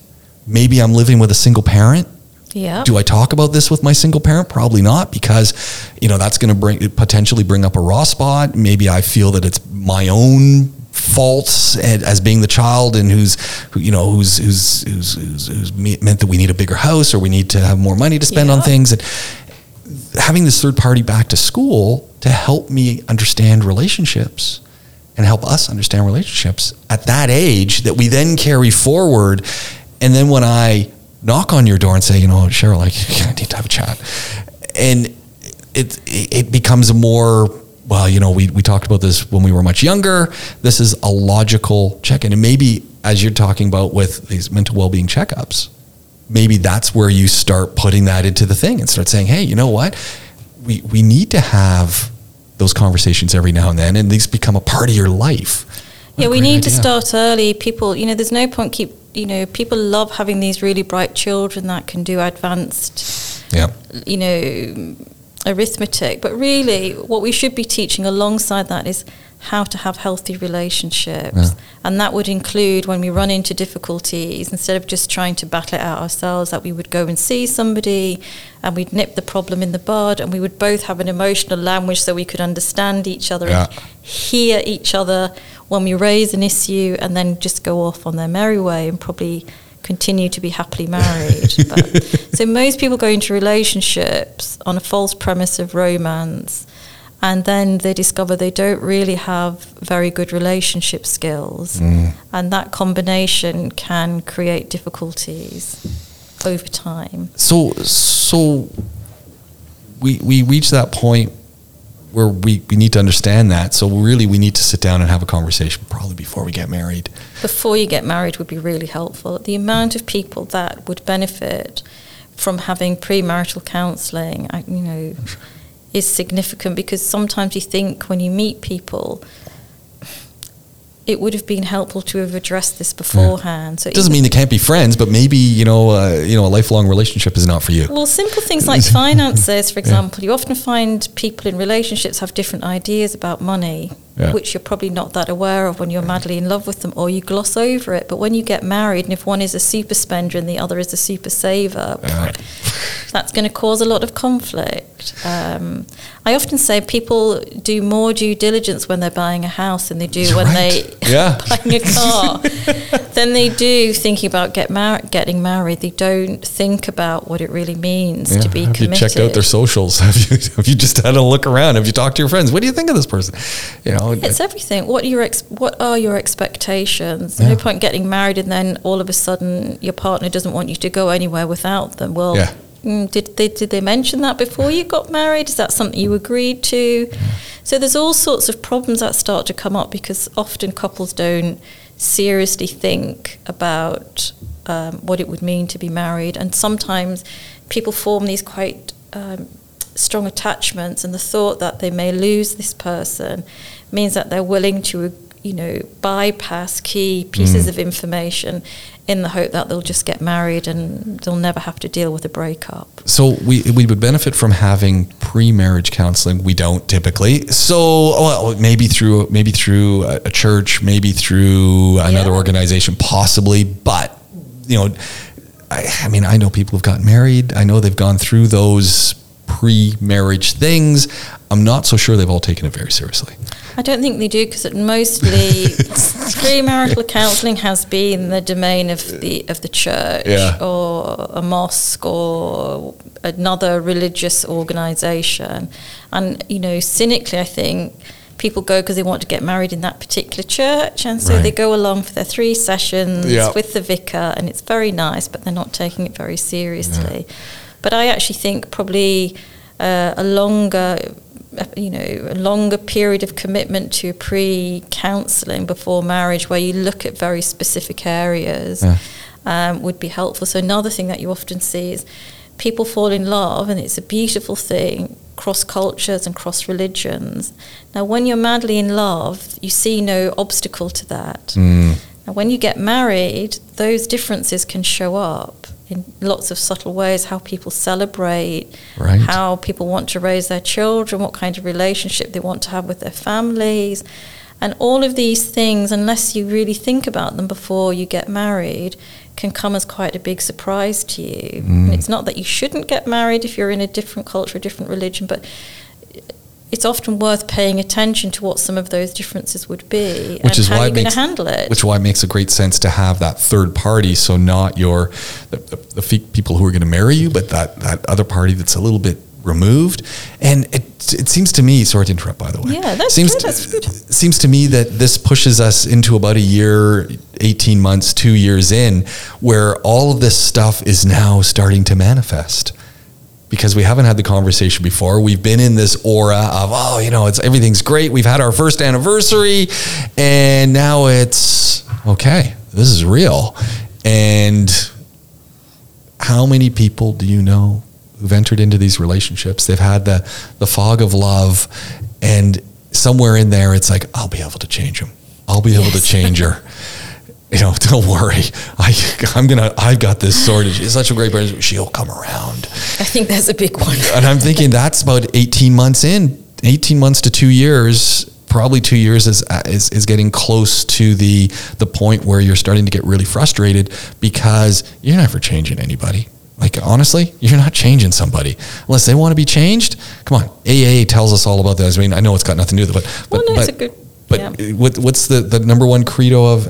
Maybe I'm living with a single parent. Yeah. Do I talk about this with my single parent? Probably not, because, you know, that's going to potentially bring up a raw spot. Maybe I feel that it's my own faults as being the child, and who's meant that we need a bigger house or we need to have more money to spend on things. And having this third party back to school to help me understand relationships and help us understand relationships at that age, that we then carry forward. And then when I knock on your door and say, you know, Cheryl, I need to have a chat, and it becomes a more, well, you know, we talked about this when we were much younger. This is a logical check-in. And maybe as you're talking about with these mental well-being checkups, maybe that's where you start putting that into the thing and start saying, hey, you know what? We need to have those conversations every now and then, and these become a part of your life. What we need idea. To start early. People, you know, there's no point people love having these really bright children that can do advanced, you know, arithmetic, but really what we should be teaching alongside that is how to have healthy relationships, and that would include, when we run into difficulties, instead of just trying to battle it out ourselves, that we would go and see somebody and we'd nip the problem in the bud, and we would both have an emotional language so we could understand each other and hear each other when we raise an issue, and then just go off on their merry way and probably continue to be happily married. But, so most people go into relationships on a false premise of romance, and then they discover they don't really have very good relationship skills. And that combination can create difficulties over time. So we reach that point where we need to understand that. So really we need to sit down and have a conversation probably before we get married. Before you get married would be really helpful. The amount of people that would benefit from having premarital counselling, you know, is significant, because sometimes you think when you meet people, it would have been helpful to have addressed this beforehand. So it doesn't mean they can't be friends, but maybe, you know, a lifelong relationship is not for you. Well, simple things like finances, for example, you often find people in relationships have different ideas about money, which you're probably not that aware of when you're madly in love with them, or you gloss over it. But when you get married, and if one is a super spender and the other is a super saver, that's going to cause a lot of conflict. I often say people do more due diligence when they're buying a house than they do when they buying a car. Then they do thinking about getting married. They don't think about what it really means to be committed. Have you checked out their socials? Have you just had a look around? Have you talked to your friends? What do you think of this person? You know, it's everything. What are your expectations? No point getting married and then all of a sudden your partner doesn't want you to go anywhere without them. Well, did they mention that before you got married? Is that something you agreed to? So there's all sorts of problems that start to come up, because often couples don't seriously think about what it would mean to be married. And sometimes people form these quite strong attachments, and the thought that they may lose this person means that they're willing to, you know, bypass key pieces of information in the hope that they'll just get married and they'll never have to deal with a breakup. So we would benefit from having pre-marriage counseling. We don't typically. So well, maybe through a church, maybe through another organization, possibly. But, you know, I mean, I know people have gotten married. I know they've gone through those pre-marriage things. I'm not so sure they've all taken it very seriously. I don't think they do, because it mostly premarital counselling has been the domain of the church or a mosque or another religious organisation. And, you know, cynically, I think people go because they want to get married in that particular church, and so right. they go along for their 3 sessions yep. with the vicar, and it's very nice, but they're not taking it very seriously. Yeah. But I actually think probably a longer period of commitment to pre-counselling before marriage, where you look at very specific areas, yeah. Would be helpful. So another thing that you often see is people fall in love, and it's a beautiful thing, cross cultures and cross religions. Now, when you're madly in love, you see no obstacle to that. Mm. Now, when you get married, those differences can show up in lots of subtle ways, how people celebrate, right. how people want to raise their children, what kind of relationship they want to have with their families. And all of these things, unless you really think about them before you get married, can come as quite a big surprise to you. Mm. And it's not that you shouldn't get married if you're in a different culture, a different religion, but it's often worth paying attention to what some of those differences would be, which and how you're going to handle it. Which is why it makes a great sense to have that third party, so not your the people who are going to marry you, but that other party that's a little bit removed. And it seems to me, sorry to interrupt, by the way. Yeah, that's good. It seems to me that this pushes us into about a year, 18 months, 2 years in, where all of this stuff is now starting to manifest. Because we haven't had the conversation before. We've been in this aura of, it's everything's great. We've had our first anniversary, and now it's, okay, this is real. And how many people do you know who've entered into these relationships? They've had the fog of love, and somewhere in there, it's like, I'll be able to change him. I'll be able to change her. Don't worry. I've got this sorted. She's such a great person. She'll come around. I think that's a big one. And I'm thinking that's about 18 months to 2 years, probably 2 years is getting close to the point where you're starting to get really frustrated because you're never changing anybody. Like, honestly, you're not changing somebody unless they want to be changed. Come on. AA tells us all about that. I mean, I know it's got nothing to do with it, But yeah. What's the number one credo of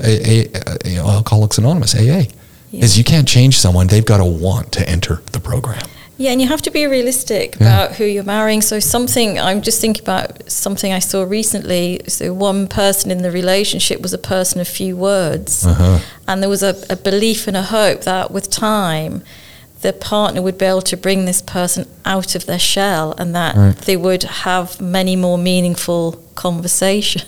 Alcoholics Anonymous, AA? Yeah. Is you can't change someone. They've got to want to enter the program. Yeah, and you have to be realistic about who you're marrying. So I'm just thinking about something I saw recently. So one person in the relationship was a person of few words. Uh-huh. And there was a belief and a hope that with time, the partner would be able to bring this person out of their shell, and that they would have many more meaningful conversations.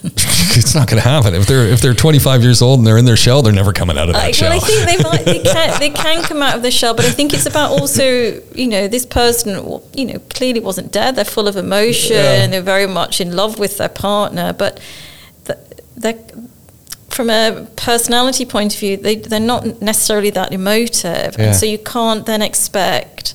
It's not going to happen if they're 25 years old and they're in their shell. They're never coming out of that shell. Well, I think they can come out of the shell, but I think it's about also this person clearly wasn't dead. They're full of emotion and they're very much in love with their partner, but they're. From a personality point of view, they're not necessarily that emotive. Yeah. And so you can't then expect,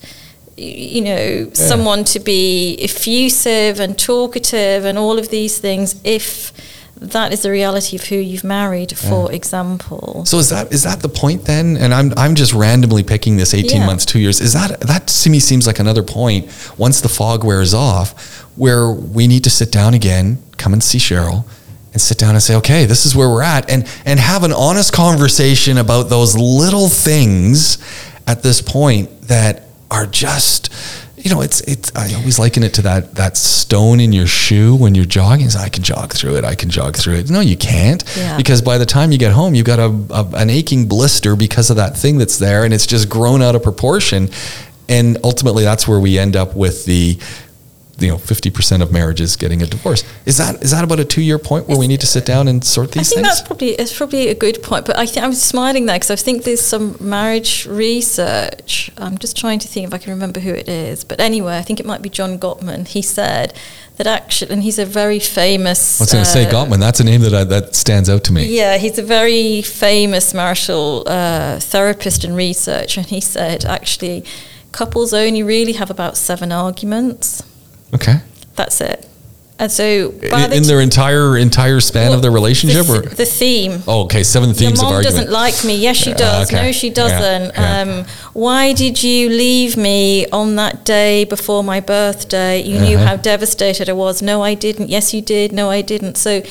someone to be effusive and talkative and all of these things if that is the reality of who you've married, for example. So is that the point then? And I'm just randomly picking this 18 months, 2 years. Is that to me seems like another point, once the fog wears off, where we need to sit down again, come and see Cheryl, and sit down and say, okay, this is where we're at, and have an honest conversation about those little things at this point that are just, it's. I always liken it to that stone in your shoe when you're jogging. It's, I can jog through it. No, you can't, because by the time you get home, you've got an aching blister because of that thing that's there, and it's just grown out of proportion. And ultimately, that's where we end up with the 50% of marriages getting a divorce. Is that about a 2 year point where we need to sit down and sort these things? I think that's probably a good point. But I was smiling there because I think there's some marriage research. I'm just trying to think if I can remember who it is. But anyway, I think it might be John Gottman. He said that actually, and he's a very famous. I was going to say Gottman. That's a name that stands out to me. Yeah, he's a very famous marital therapist and researcher, and he said actually couples only really have about 7 arguments. Okay. That's it. And so in their entire span of their relationship? The theme. Oh, okay. 7 themes of argument. Your mom doesn't like me. Yes, she does. Okay. No, she doesn't. Yeah. Why did you leave me on that day before my birthday? You knew how devastated I was. No, I didn't. Yes, you did. No, I didn't. So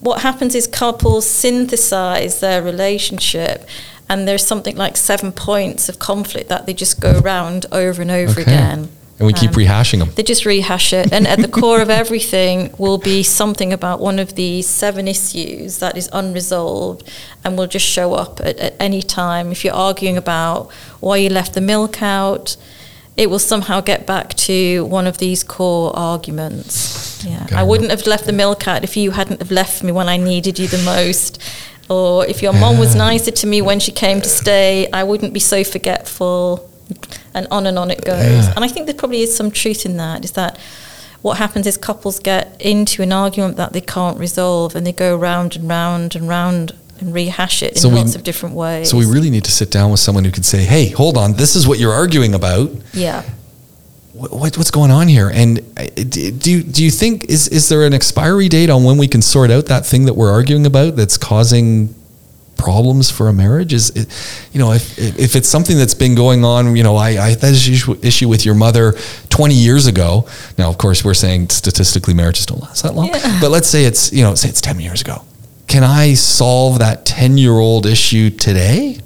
what happens is couples synthesize their relationship, and there's something like 7 points of conflict that they just go around over and over again. And we keep rehashing them. They just rehash it. And at the core of everything will be something about one of these 7 issues that is unresolved and will just show up at any time. If you're arguing about why you left the milk out, it will somehow get back to one of these core arguments. Yeah, okay. I wouldn't have left the milk out if you hadn't have left me when I needed you the most. Or if your mom was nicer to me when she came to stay, I wouldn't be so forgetful. And on it goes. Yeah. And I think there probably is some truth in that, is that what happens is couples get into an argument that they can't resolve and they go round and round and round and rehash it in lots of different ways. So we really need to sit down with someone who can say, hey, hold on, this is what you're arguing about. Yeah. What's going on here? And do you think, is there an expiry date on when we can sort out that thing that we're arguing about that's causing problems for a marriage? Is it, you know, if it's something that's been going on, you know, I had this issue with your mother 20 years ago. Now, of course, we're saying statistically marriages don't last that long, but let's say it's, you know, say it's 10 years ago. Can I solve that 10-year-old issue today?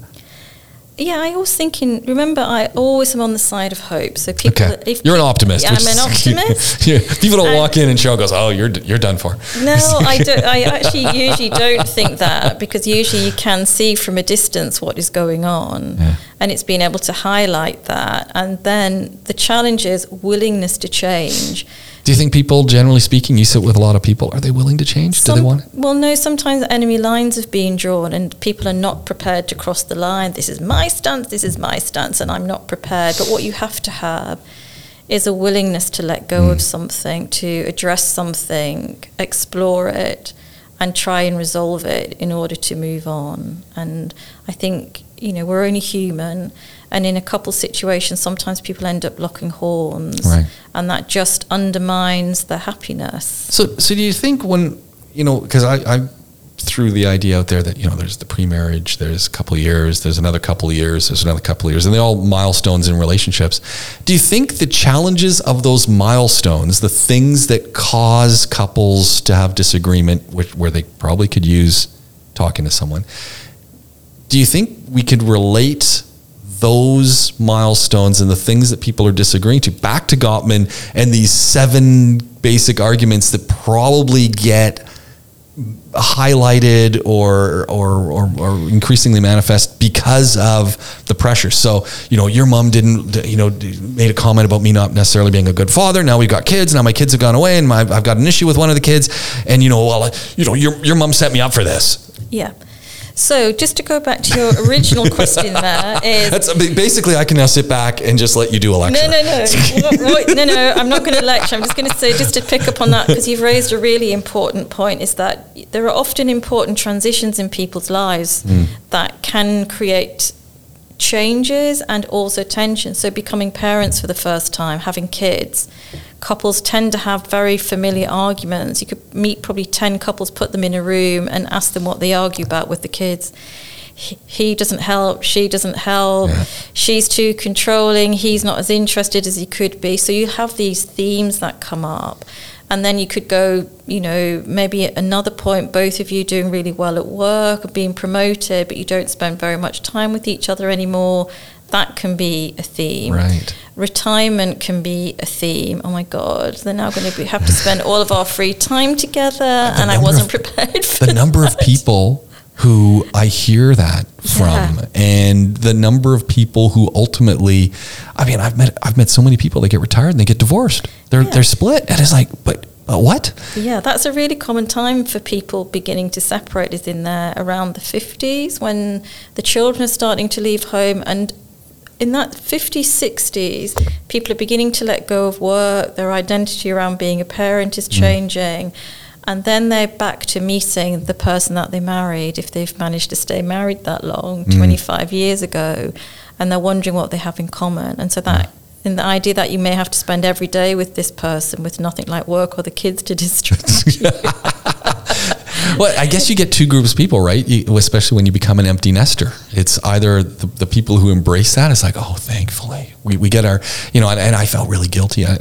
Yeah, I was thinking, remember, I always am on the side of hope. So people, you're an optimist. Yeah, I'm an optimist. Yeah, people don't walk in and Cheryl goes, oh, you're done for. No, I don't. I actually usually don't think that, because usually you can see from a distance what is going on. Yeah. And it's being able to highlight that. And then the challenge is willingness to change. Do you think people, generally speaking, you sit with a lot of people, are they willing to change? Do they want it? Well, no, sometimes enemy lines have been drawn and people are not prepared to cross the line. This is my stance, and I'm not prepared. But what you have to have is a willingness to let go of something, to address something, explore it, and try and resolve it in order to move on. And I think, you know, we're only human. And in a couple situation, sometimes people end up locking horns, right, and that just undermines their happiness. So do you think when, you know, because I threw the idea out there that, you know, there's the pre-marriage, there's a couple of years, there's another couple of years, there's another couple of years, and they're all milestones in relationships. Do you think the challenges of those milestones, the things that cause couples to have disagreement, which, where they probably could use talking to someone, do you think we could relate those milestones and the things that people are disagreeing to back to Gottman and these 7 basic arguments that probably get highlighted or increasingly manifest because of the pressure? So, you know, your mom didn't, you know, made a comment about me not necessarily being a good father. Now we've got kids. Now my kids have gone away and I've got an issue with one of the kids. And, you know, well, you know, your mom set me up for this. Yeah. So just to go back to your original question there is... Basically, I can now sit back and just let you do a lecture. No, I'm not going to lecture. I'm just going to say, just to pick up on that, because you've raised a really important point, is that there are often important transitions in people's lives that can create changes and also tension. So becoming parents for the first time, having kids... Couples tend to have very familiar arguments. You could meet probably 10 couples, put them in a room and ask them what they argue about with the kids. He doesn't help, she doesn't help, she's too controlling, he's not as interested as he could be. So you have these themes that come up. And then you could go, you know, maybe at another point, both of you doing really well at work or being promoted, but you don't spend very much time with each other anymore. That can be a theme. Right. Retirement can be a theme. Oh my God, they're now going to have to spend all of our free time together, and I wasn't prepared for that. The number of people who I hear that from, and the number of people who ultimately, I mean, I've met so many people. They get retired and they get divorced. They're split, and it's like, but what? Yeah, that's a really common time for people beginning to separate. Is in their around the 50s when the children are starting to leave home and. In that 50s, 60s, people are beginning to let go of work. Their identity around being a parent is changing. And then they're back to meeting the person that they married, if they've managed to stay married that long, 25 years ago. And they're wondering what they have in common. And so that, and the idea that you may have to spend every day with this person with nothing like work or the kids to distract you. Well, I guess you get two groups of people, right? Especially when you become an empty nester. It's either the people who embrace that. It's like, oh, thankfully. We get our, you know, and I felt really guilty. I'll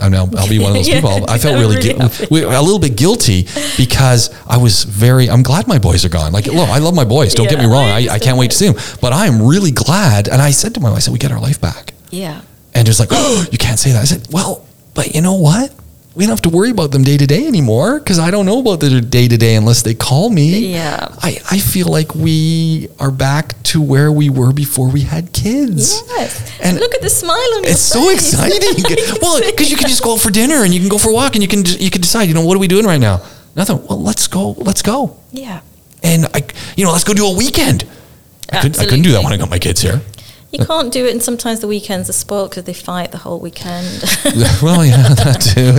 be one of those people. I felt really a little bit guilty because I was I'm glad my boys are gone. Like, look, I love my boys. Don't get me wrong. I can't wait to see them. But I am really glad. And I said to my wife, we get our life back. Yeah. And it's like, oh, you can't say that. I said, well, but you know what? We don't have to worry about them day to day anymore because I don't know about their day to day unless they call me. Yeah. I feel like we are back to where we were before we had kids. Yes. And look at the smile on your face. It's so exciting. Well, because you can just go out for dinner and you can go for a walk and you can decide, you know, what are we doing right now? Nothing. Well, let's go. Yeah. And let's go do a weekend. I couldn't do that when I got my kids here. You can't do it, and sometimes the weekends are spoiled because they fight the whole weekend. Well, yeah, that too.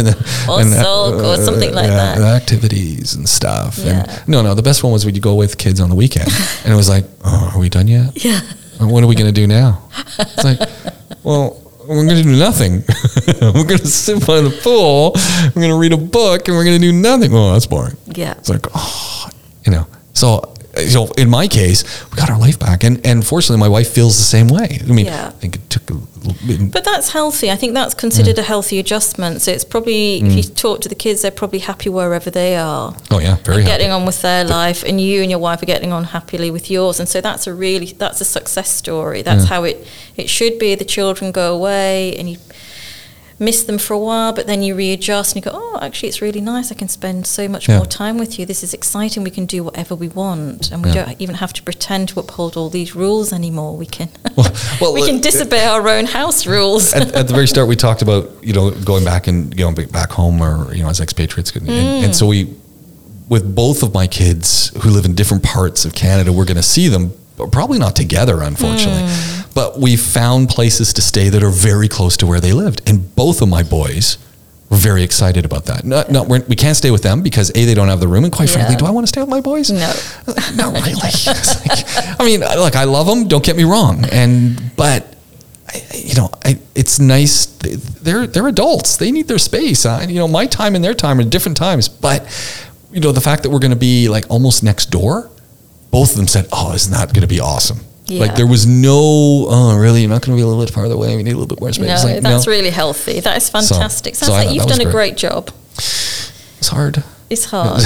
Or something like that. Activities and stuff. Yeah. And no, the best one was we'd go with kids on the weekend. And it was like, oh, are we done yet? Yeah. What are we going to do now? It's like, well, we're going to do nothing. We're going to sit by the pool, we're going to read a book, and we're going to do nothing. Well, that's boring. Yeah. It's like, oh. So in my case, we got our life back. And fortunately, my wife feels the same way. I mean, yeah. I think it took a little bit. But that's healthy. I think that's considered a healthy adjustment. So it's probably, if you talk to the kids, they're probably happy wherever they are. Oh, yeah, very happy. Getting on with their life, and you and your wife are getting on happily with yours. And so that's a success story. That's how it should be. The children go away and you miss them for a while, but then you readjust and you go, oh, actually it's really nice, I can spend so much more time with you, this is exciting, we can do whatever we want, and we don't even have to pretend to uphold all these rules anymore. We can we can disobey our own house rules. At the very start we talked about, you know, going back and going back home, or, you know, as expatriates, and so we, with both of my kids who live in different parts of Canada, we're going to see them, but probably not together, unfortunately. But we found places to stay that are very close to where they lived. And both of my boys were very excited about that. No, we can't stay with them because A, they don't have the room. And quite frankly, do I want to stay with my boys? No. Not really. I mean, look, I love them. Don't get me wrong. But it's nice. They're adults. They need their space. My time and their time are different times. But, you know, the fact that we're going to be like almost next door, both of them said, oh, isn't that going to be awesome? Yeah. Like there was no, oh really, you're not going to be a little bit farther away, we need a little bit more space. No, that's really healthy. That is fantastic. Sounds like you've done a great job. It's hard. It's hard.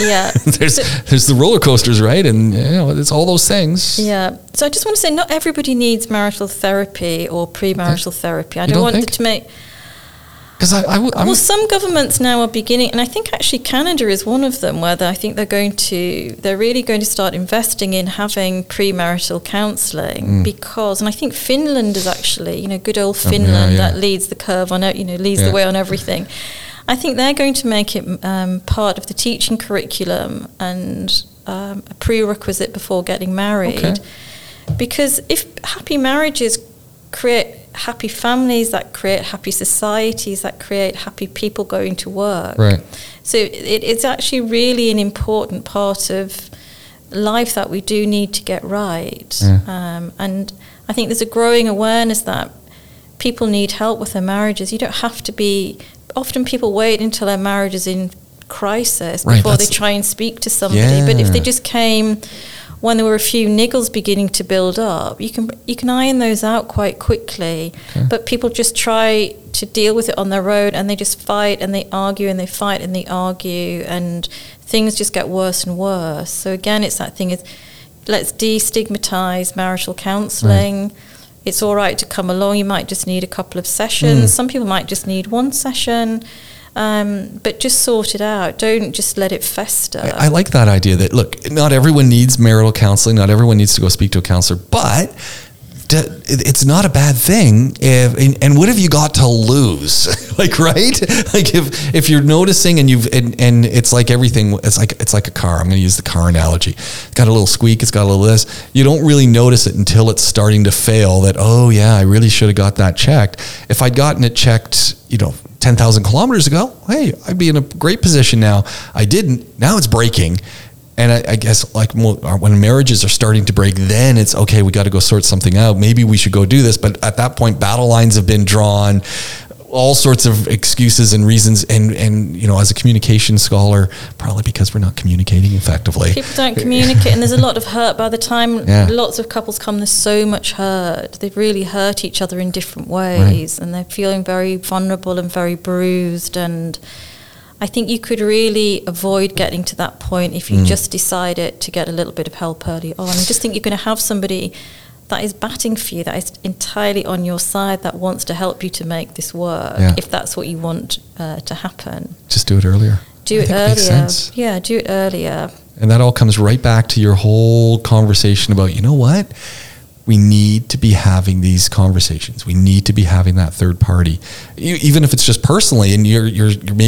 Yeah. There's the roller coasters, right? And it's all those things. Yeah. So I just want to say, not everybody needs marital therapy or premarital therapy. I don't want it to make... Because some governments now are beginning, and I think actually Canada is one of them, where I think they're really going to start investing in having premarital counselling, because, and I think Finland is actually, good old Finland that leads the curve on, the way on everything. I think they're going to make it part of the teaching curriculum and a prerequisite before getting married, because if happy marriages create happy families, that create happy societies, that create happy people going to work. Right. So it's actually really an important part of life that we do need to get right. Yeah. And I think there's a growing awareness that people need help with their marriages. You don't have to be... Often people wait until their marriage is in crisis before they try and speak to somebody. Yeah. But if they just came... when there were a few niggles beginning to build up, you can iron those out quite quickly. Okay. But people just try to deal with it on their own, and they just fight and they argue and they fight and they argue, and things just get worse and worse. So again, it's that thing is, let's destigmatize marital counseling. Right. It's all right to come along. You might just need a couple of sessions. Some people might just need one session. But just sort it out. Don't just let it fester. I like that idea that, look, not everyone needs marital counseling. Not everyone needs to go speak to a counselor, but it's not a bad thing. And what have you got to lose? If you're noticing and it's like everything, it's like a car. I'm going to use the car analogy. It's got a little squeak. It's got a little this. You don't really notice it until it's starting to fail that, oh yeah, I really should have got that checked. If I'd gotten it checked, 10,000 kilometers ago, hey, I'd be in a great position now. I didn't. Now it's breaking. And I guess when marriages are starting to break, then it's, okay, we got to go sort something out. Maybe we should go do this. But at that point, battle lines have been drawn, all sorts of excuses and reasons. And as a communication scholar, probably because we're not communicating effectively. People don't communicate. And there's a lot of hurt. By the time lots of couples come, there's so much hurt. They've really hurt each other in different ways. Right. And they're feeling very vulnerable and very bruised. And I think you could really avoid getting to that point if you just decided to get a little bit of help early on. I just think you're going to have somebody that is batting for you, that is entirely on your side, that wants to help you to make this work, if that's what you want to happen. Just do it earlier. Do it earlier. And that all comes right back to your whole conversation about, you know what? We need to be having these conversations. We need to be having that third party, even if it's just personally. And have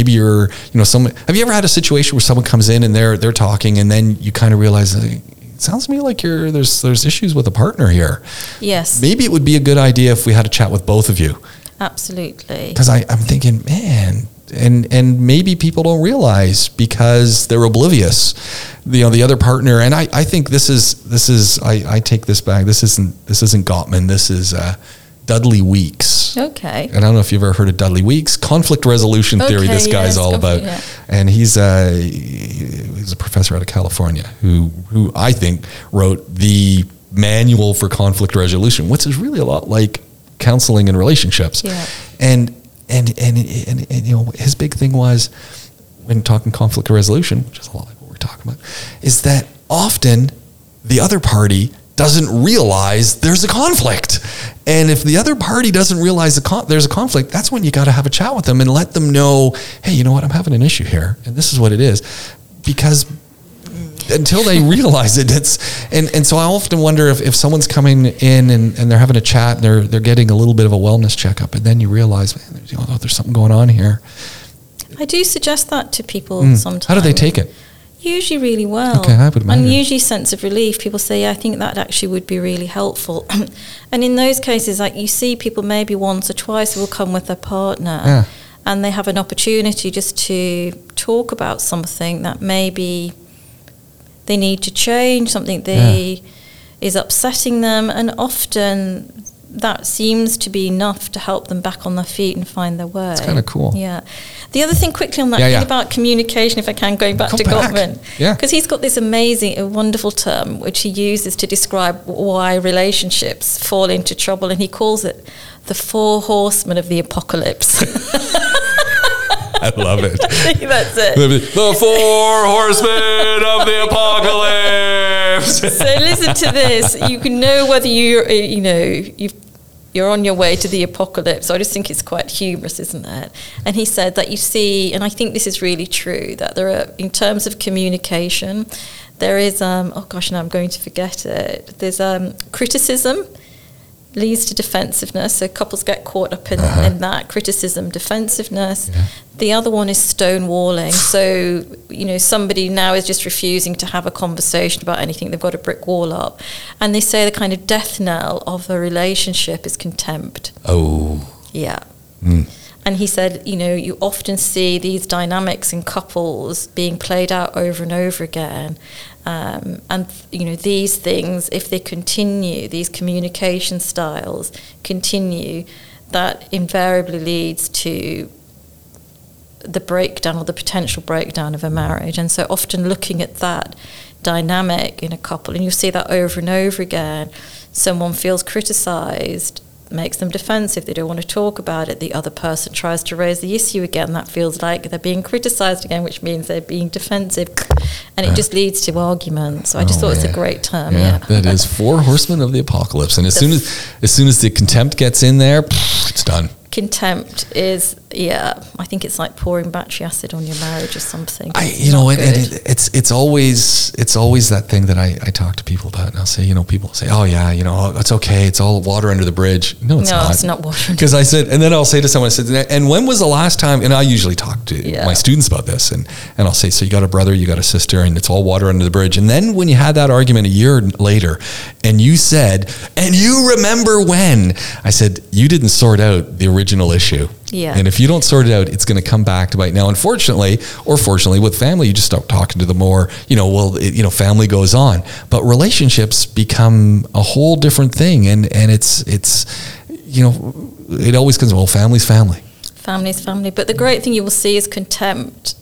you ever had a situation where someone comes in and they're talking, and then you kind of realize, it sounds to me like there's issues with a partner here. Yes. Maybe it would be a good idea if we had a chat with both of you. Absolutely. Because I'm thinking, man. And maybe people don't realize because they're oblivious, the other partner. And I think this is I take this back. This isn't Gottman. This is Dudley Weeks. Okay. And I don't know if you've ever heard of Dudley Weeks. Conflict resolution theory. This guy's all about. Yeah. And he's a professor out of California who I think wrote the manual for conflict resolution, which is really a lot like counseling and relationships. Yeah. And you know, his big thing was, when talking conflict resolution, which is a lot like what we're talking about, is that often the other party doesn't realize there's a conflict. And if the other party doesn't realize there's a conflict, that's when you got to have a chat with them and let them know, hey, you know what, I'm having an issue here, and this is what it is. Because until they realize it, so I often wonder if someone's coming in and they're having a chat and they're getting a little bit of a wellness checkup, and then you realize, man, there's something going on here. I do suggest that to people sometimes. How do they take it? Usually really well. Okay, I would imagine. And usually sense of relief. People say, yeah, I think that actually would be really helpful. And in those cases, like, you see people maybe once or twice will come with their partner. Yeah. And they have an opportunity just to talk about something that maybe they need to change, something that is upsetting them, and often that seems to be enough to help them back on their feet and find their way. It's kind of cool. Yeah. The other thing quickly on that about communication, if I can, going back to Gottman. Yeah. Because he's got this wonderful term, which he uses to describe why relationships fall into trouble, and he calls it the 4 horsemen of the apocalypse. I love it. I think that's it. The 4 horsemen of the apocalypse. So listen to this. You can know whether you're on your way to the apocalypse. So I just think it's quite humorous, isn't it? And he said that you see, and I think this is really true, that there are, in terms of communication, there is now I'm going to forget it. There's criticism leads to defensiveness, so couples get caught up in that criticism, defensiveness. Yeah. The other one is stonewalling, so somebody now is just refusing to have a conversation about anything. They've got a brick wall up, and they say the kind of death knell of a relationship is contempt. Oh, yeah. Mm. And he said, you often see these dynamics in couples being played out over and over again. These things, if they continue, these communication styles continue, that invariably leads to the breakdown or the potential breakdown of a marriage. And so often looking at that dynamic in a couple, and you'll see that over and over again, someone feels criticised, makes them defensive, they don't want to talk about it, the other person tries to raise the issue again, that feels like they're being criticised again, which means they're being defensive, and it just leads to arguments. So I just thought it's a great term. Yeah. That is 4 horsemen of the apocalypse, and as soon as the contempt gets in there, it's done. Contempt is, I think it's like pouring battery acid on your marriage or something. It's always that thing that I talk to people about, and I'll say, people say, oh yeah, it's okay, it's all water under the bridge. No, it's not water. Because I said, and then I'll say to someone, I said, and when was the last time? And I usually talk to my students about this, and I'll say, so you got a brother, you got a sister, and it's all water under the bridge. And then when you had that argument a year later, and you said, and you remember when? I said, you didn't sort out the original issue. Yeah. And if you don't sort it out, it's going to come back to bite. Now, unfortunately, or fortunately, with family, you just stop talking to them more, family goes on. But relationships become a whole different thing. And it's it always comes, well, family's family. Family's family. But the great thing you will see is contempt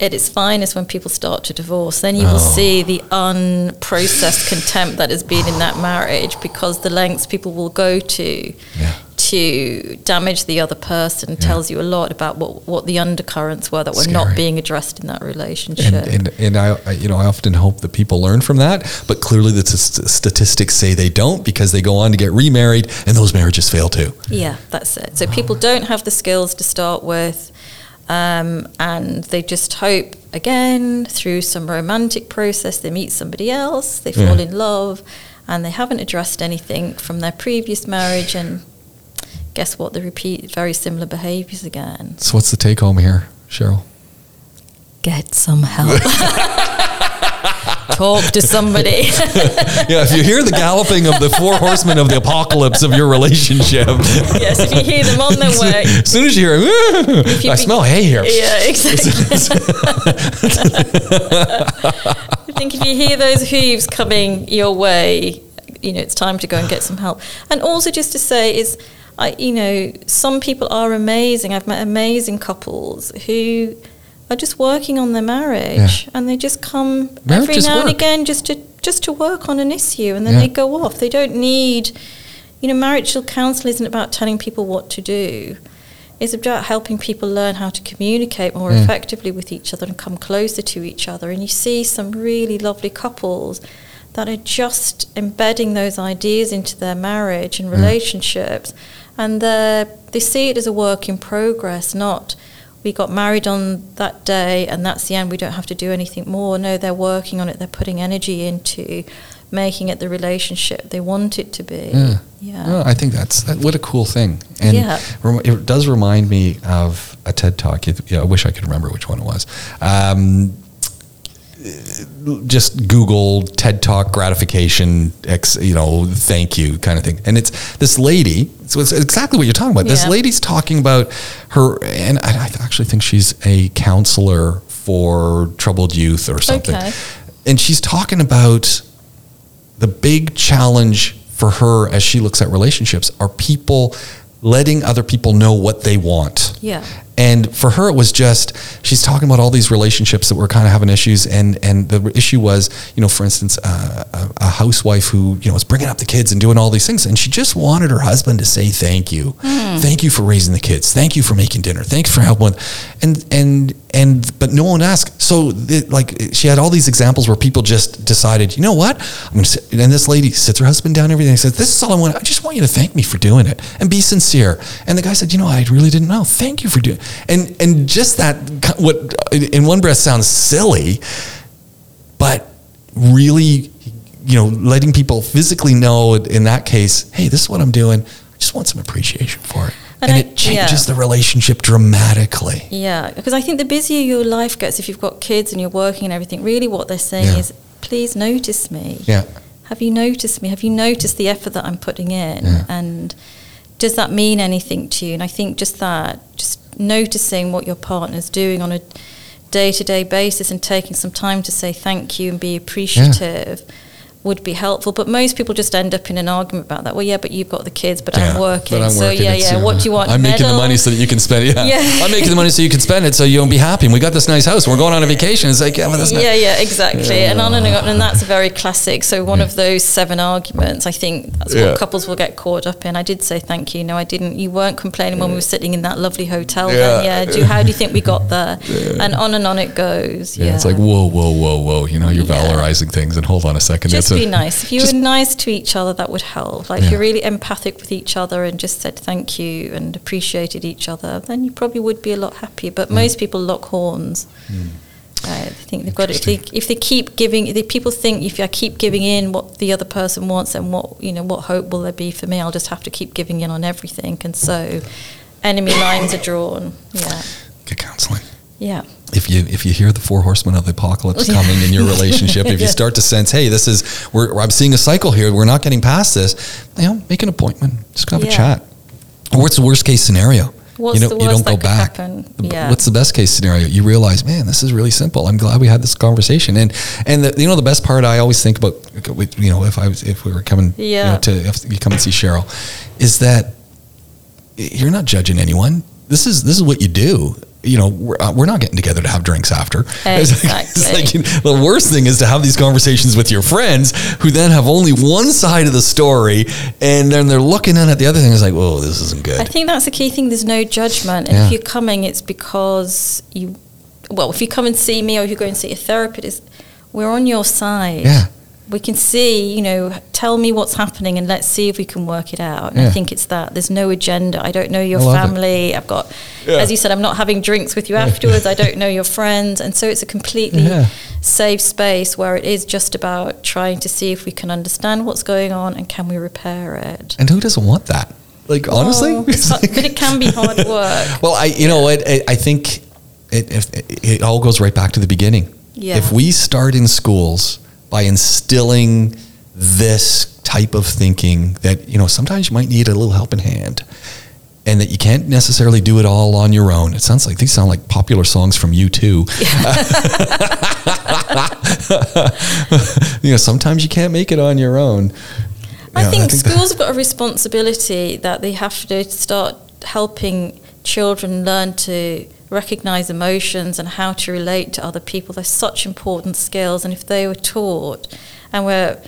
at its finest when people start to divorce. Then you will see the unprocessed contempt that has been in that marriage, because the lengths people will go to to damage the other person tells you a lot about what the undercurrents were that were not being addressed in that relationship. And I I often hope that people learn from that, but clearly the statistics say they don't, because they go on to get remarried and those marriages fail too. Yeah, that's it. So people don't have the skills to start with. And they just hope, again, through some romantic process, they meet somebody else, they fall in love, and they haven't addressed anything from their previous marriage, and guess what? They repeat very similar behaviors again. So what's the take home here, Cheryl? Get some help. Talk to somebody. If you hear the galloping of the four horsemen of the apocalypse of your relationship. Yes, if you hear them on their way. As soon as you hear them, I smell hay here. Yeah, exactly. I think if you hear those hooves coming your way, it's time to go and get some help. And also just to say is, some people are amazing. I've met amazing couples who are just working on their marriage, and they just come every now and again just to work on an issue, and then they go off. They don't need, marriage counsel isn't about telling people what to do. It's about helping people learn how to communicate more effectively with each other and come closer to each other. And you see some really lovely couples that are just embedding those ideas into their marriage and relationships, and they see it as a work in progress, not we got married on that day and that's the end, we don't have to do anything more. No, they're working on it. They're putting energy into making it the relationship they want it to be. Yeah. Well, I think what a cool thing. And it does remind me of a TED Talk. I wish I could remember which one it was. Just Google TED Talk gratification, thank you kind of thing. And it's this lady, so it's exactly what you're talking about. Yeah. This lady's talking about her, and I actually think she's a counselor for troubled youth or something. Okay. And she's talking about the big challenge for her as she looks at relationships are people letting other people know what they want. Yeah. And for her, it was just, she's talking about all these relationships that were kind of having issues. And the issue was, for instance, a housewife who, was bringing up the kids and doing all these things. And she just wanted her husband to say, thank you. Mm. Thank you for raising the kids. Thank you for making dinner. Thanks for helping. But no one asked. So she had all these examples where people just decided, you know what? I'm going to sit. And this lady sits her husband down and everything and says, this is all I want. I just want you to thank me for doing it and be sincere. And the guy said, I really didn't know. Thank you for doing it. And just that, what in one breath sounds silly, but really, letting people physically know in that case, hey, this is what I'm doing. I just want some appreciation for it. And it changes the relationship dramatically. Yeah, because I think the busier your life gets, if you've got kids and you're working and everything, really what they're saying is, please notice me. Yeah. Have you noticed me? Have you noticed the effort that I'm putting in? Yeah. And does that mean anything to you? And I think just noticing what your partner's doing on a day-to-day basis and taking some time to say thank you and be appreciative would be helpful. But most people just end up in an argument about that. Well, but you've got the kids, but I'm working. What do you want? I'm making the money so that you can spend it. Yeah. I'm making the money so you can spend it so you'll be happy. And we got this nice house. And we're going on a vacation. It's like, that's nice. Yeah, exactly. Yeah. And that's a very classic. So one of those 7 arguments, I think that's what couples will get caught up in. I did say thank you. No, I didn't. You weren't complaining when we were sitting in that lovely hotel. Yeah. How do you think we got there? Yeah. And on it goes. Yeah. It's like, whoa. You're valorizing things. And hold on a second. Just be nice. If you were nice to each other, that would help. If you're really empathic with each other and just said thank you and appreciated each other, then you probably would be a lot happier. But most people lock horns. Mm. I think they've got it. If they keep giving, people think if I keep giving in what the other person wants, then what hope will there be for me? I'll just have to keep giving in on everything. And so enemy lines are drawn. Yeah. Good counselling. Yeah. If you hear the four horsemen of the apocalypse coming in your relationship, if you start to sense, hey, I'm seeing a cycle here, we're not getting past this, make an appointment. Just have a chat. What's the worst case scenario? You don't go back. Yeah. What's the best case scenario? You realize, man, this is really simple. I'm glad we had this conversation. And the best part I always think about, if we were coming if you come and see Cheryl, is that you're not judging anyone. This is what you do. you know, we're not getting together to have drinks after. Exactly. It's like, the worst thing is to have these conversations with your friends who then have only one side of the story, and then they're looking in at the other thing. It's like, whoa, this isn't good. I think that's the key thing. There's no judgment. And if you're coming, it's because you, well, if you come and see me or if you go and see a therapist, we're on your side. Yeah. We can see, you know, tell me what's happening and let's see if we can work it out. And I think it's that. There's no agenda. I don't know your family. I've got, as you said, I'm not having drinks with you afterwards. I don't know your friends. And so it's a completely safe space where it is just about trying to see if we can understand what's going on and can we repair it. And who doesn't want that? Like, honestly? But it can be hard work. Well, I think it all goes right back to the beginning. Yeah. If we start in schools by instilling this type of thinking that, you know, sometimes you might need a little helping hand and that you can't necessarily do it all on your own. It sounds like, these sound like popular songs from U2. You know, sometimes you can't make it on your own. I think schools have got a responsibility that they have to start helping children learn to recognize emotions and how to relate to other people. They're such important skills, and if they were taught, and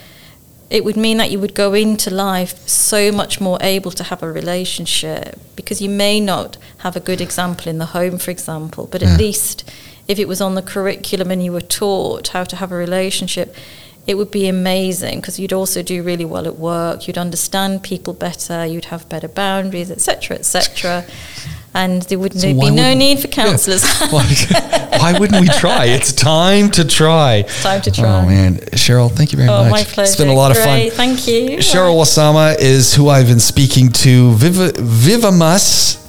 it would mean that you would go into life so much more able to have a relationship, because you may not have a good example in the home, for example, but at least if it was on the curriculum and you were taught how to have a relationship, it would be amazing, because you'd also do really well at work, you'd understand people better, you'd have better boundaries, etc., etc. And there would be no need for counsellors. Why wouldn't we try? It's time to try. It's time to try. Oh, man. Cheryl, thank you very much. Oh, my pleasure. It's been a lot of fun. Thank you. Cheryl Warsama is who I've been speaking to. Vivamus.me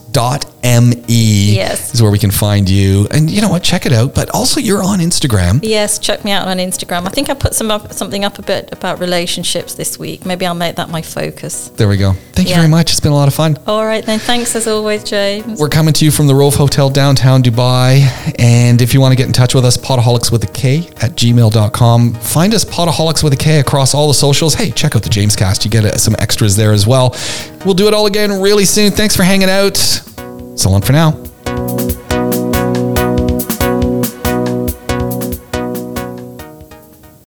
is where we can find you. And you know what? Check it out. But also, you're on Instagram. Yes, check me out on Instagram. I think I put something up a bit about relationships this week. Maybe I'll make that my focus. There we go. Thank you very much. It's been a lot of fun. All right, then. Thanks as always, James. We're coming to you from the Rove Hotel, downtown Dubai. And if you want to get in touch with us, podaholics@gmail.com. Find us, Podaholics with a K, across all the socials. Hey, check out the James Cast. You get some extras there as well. We'll do it all again really soon. Thanks for hanging out. So long for now.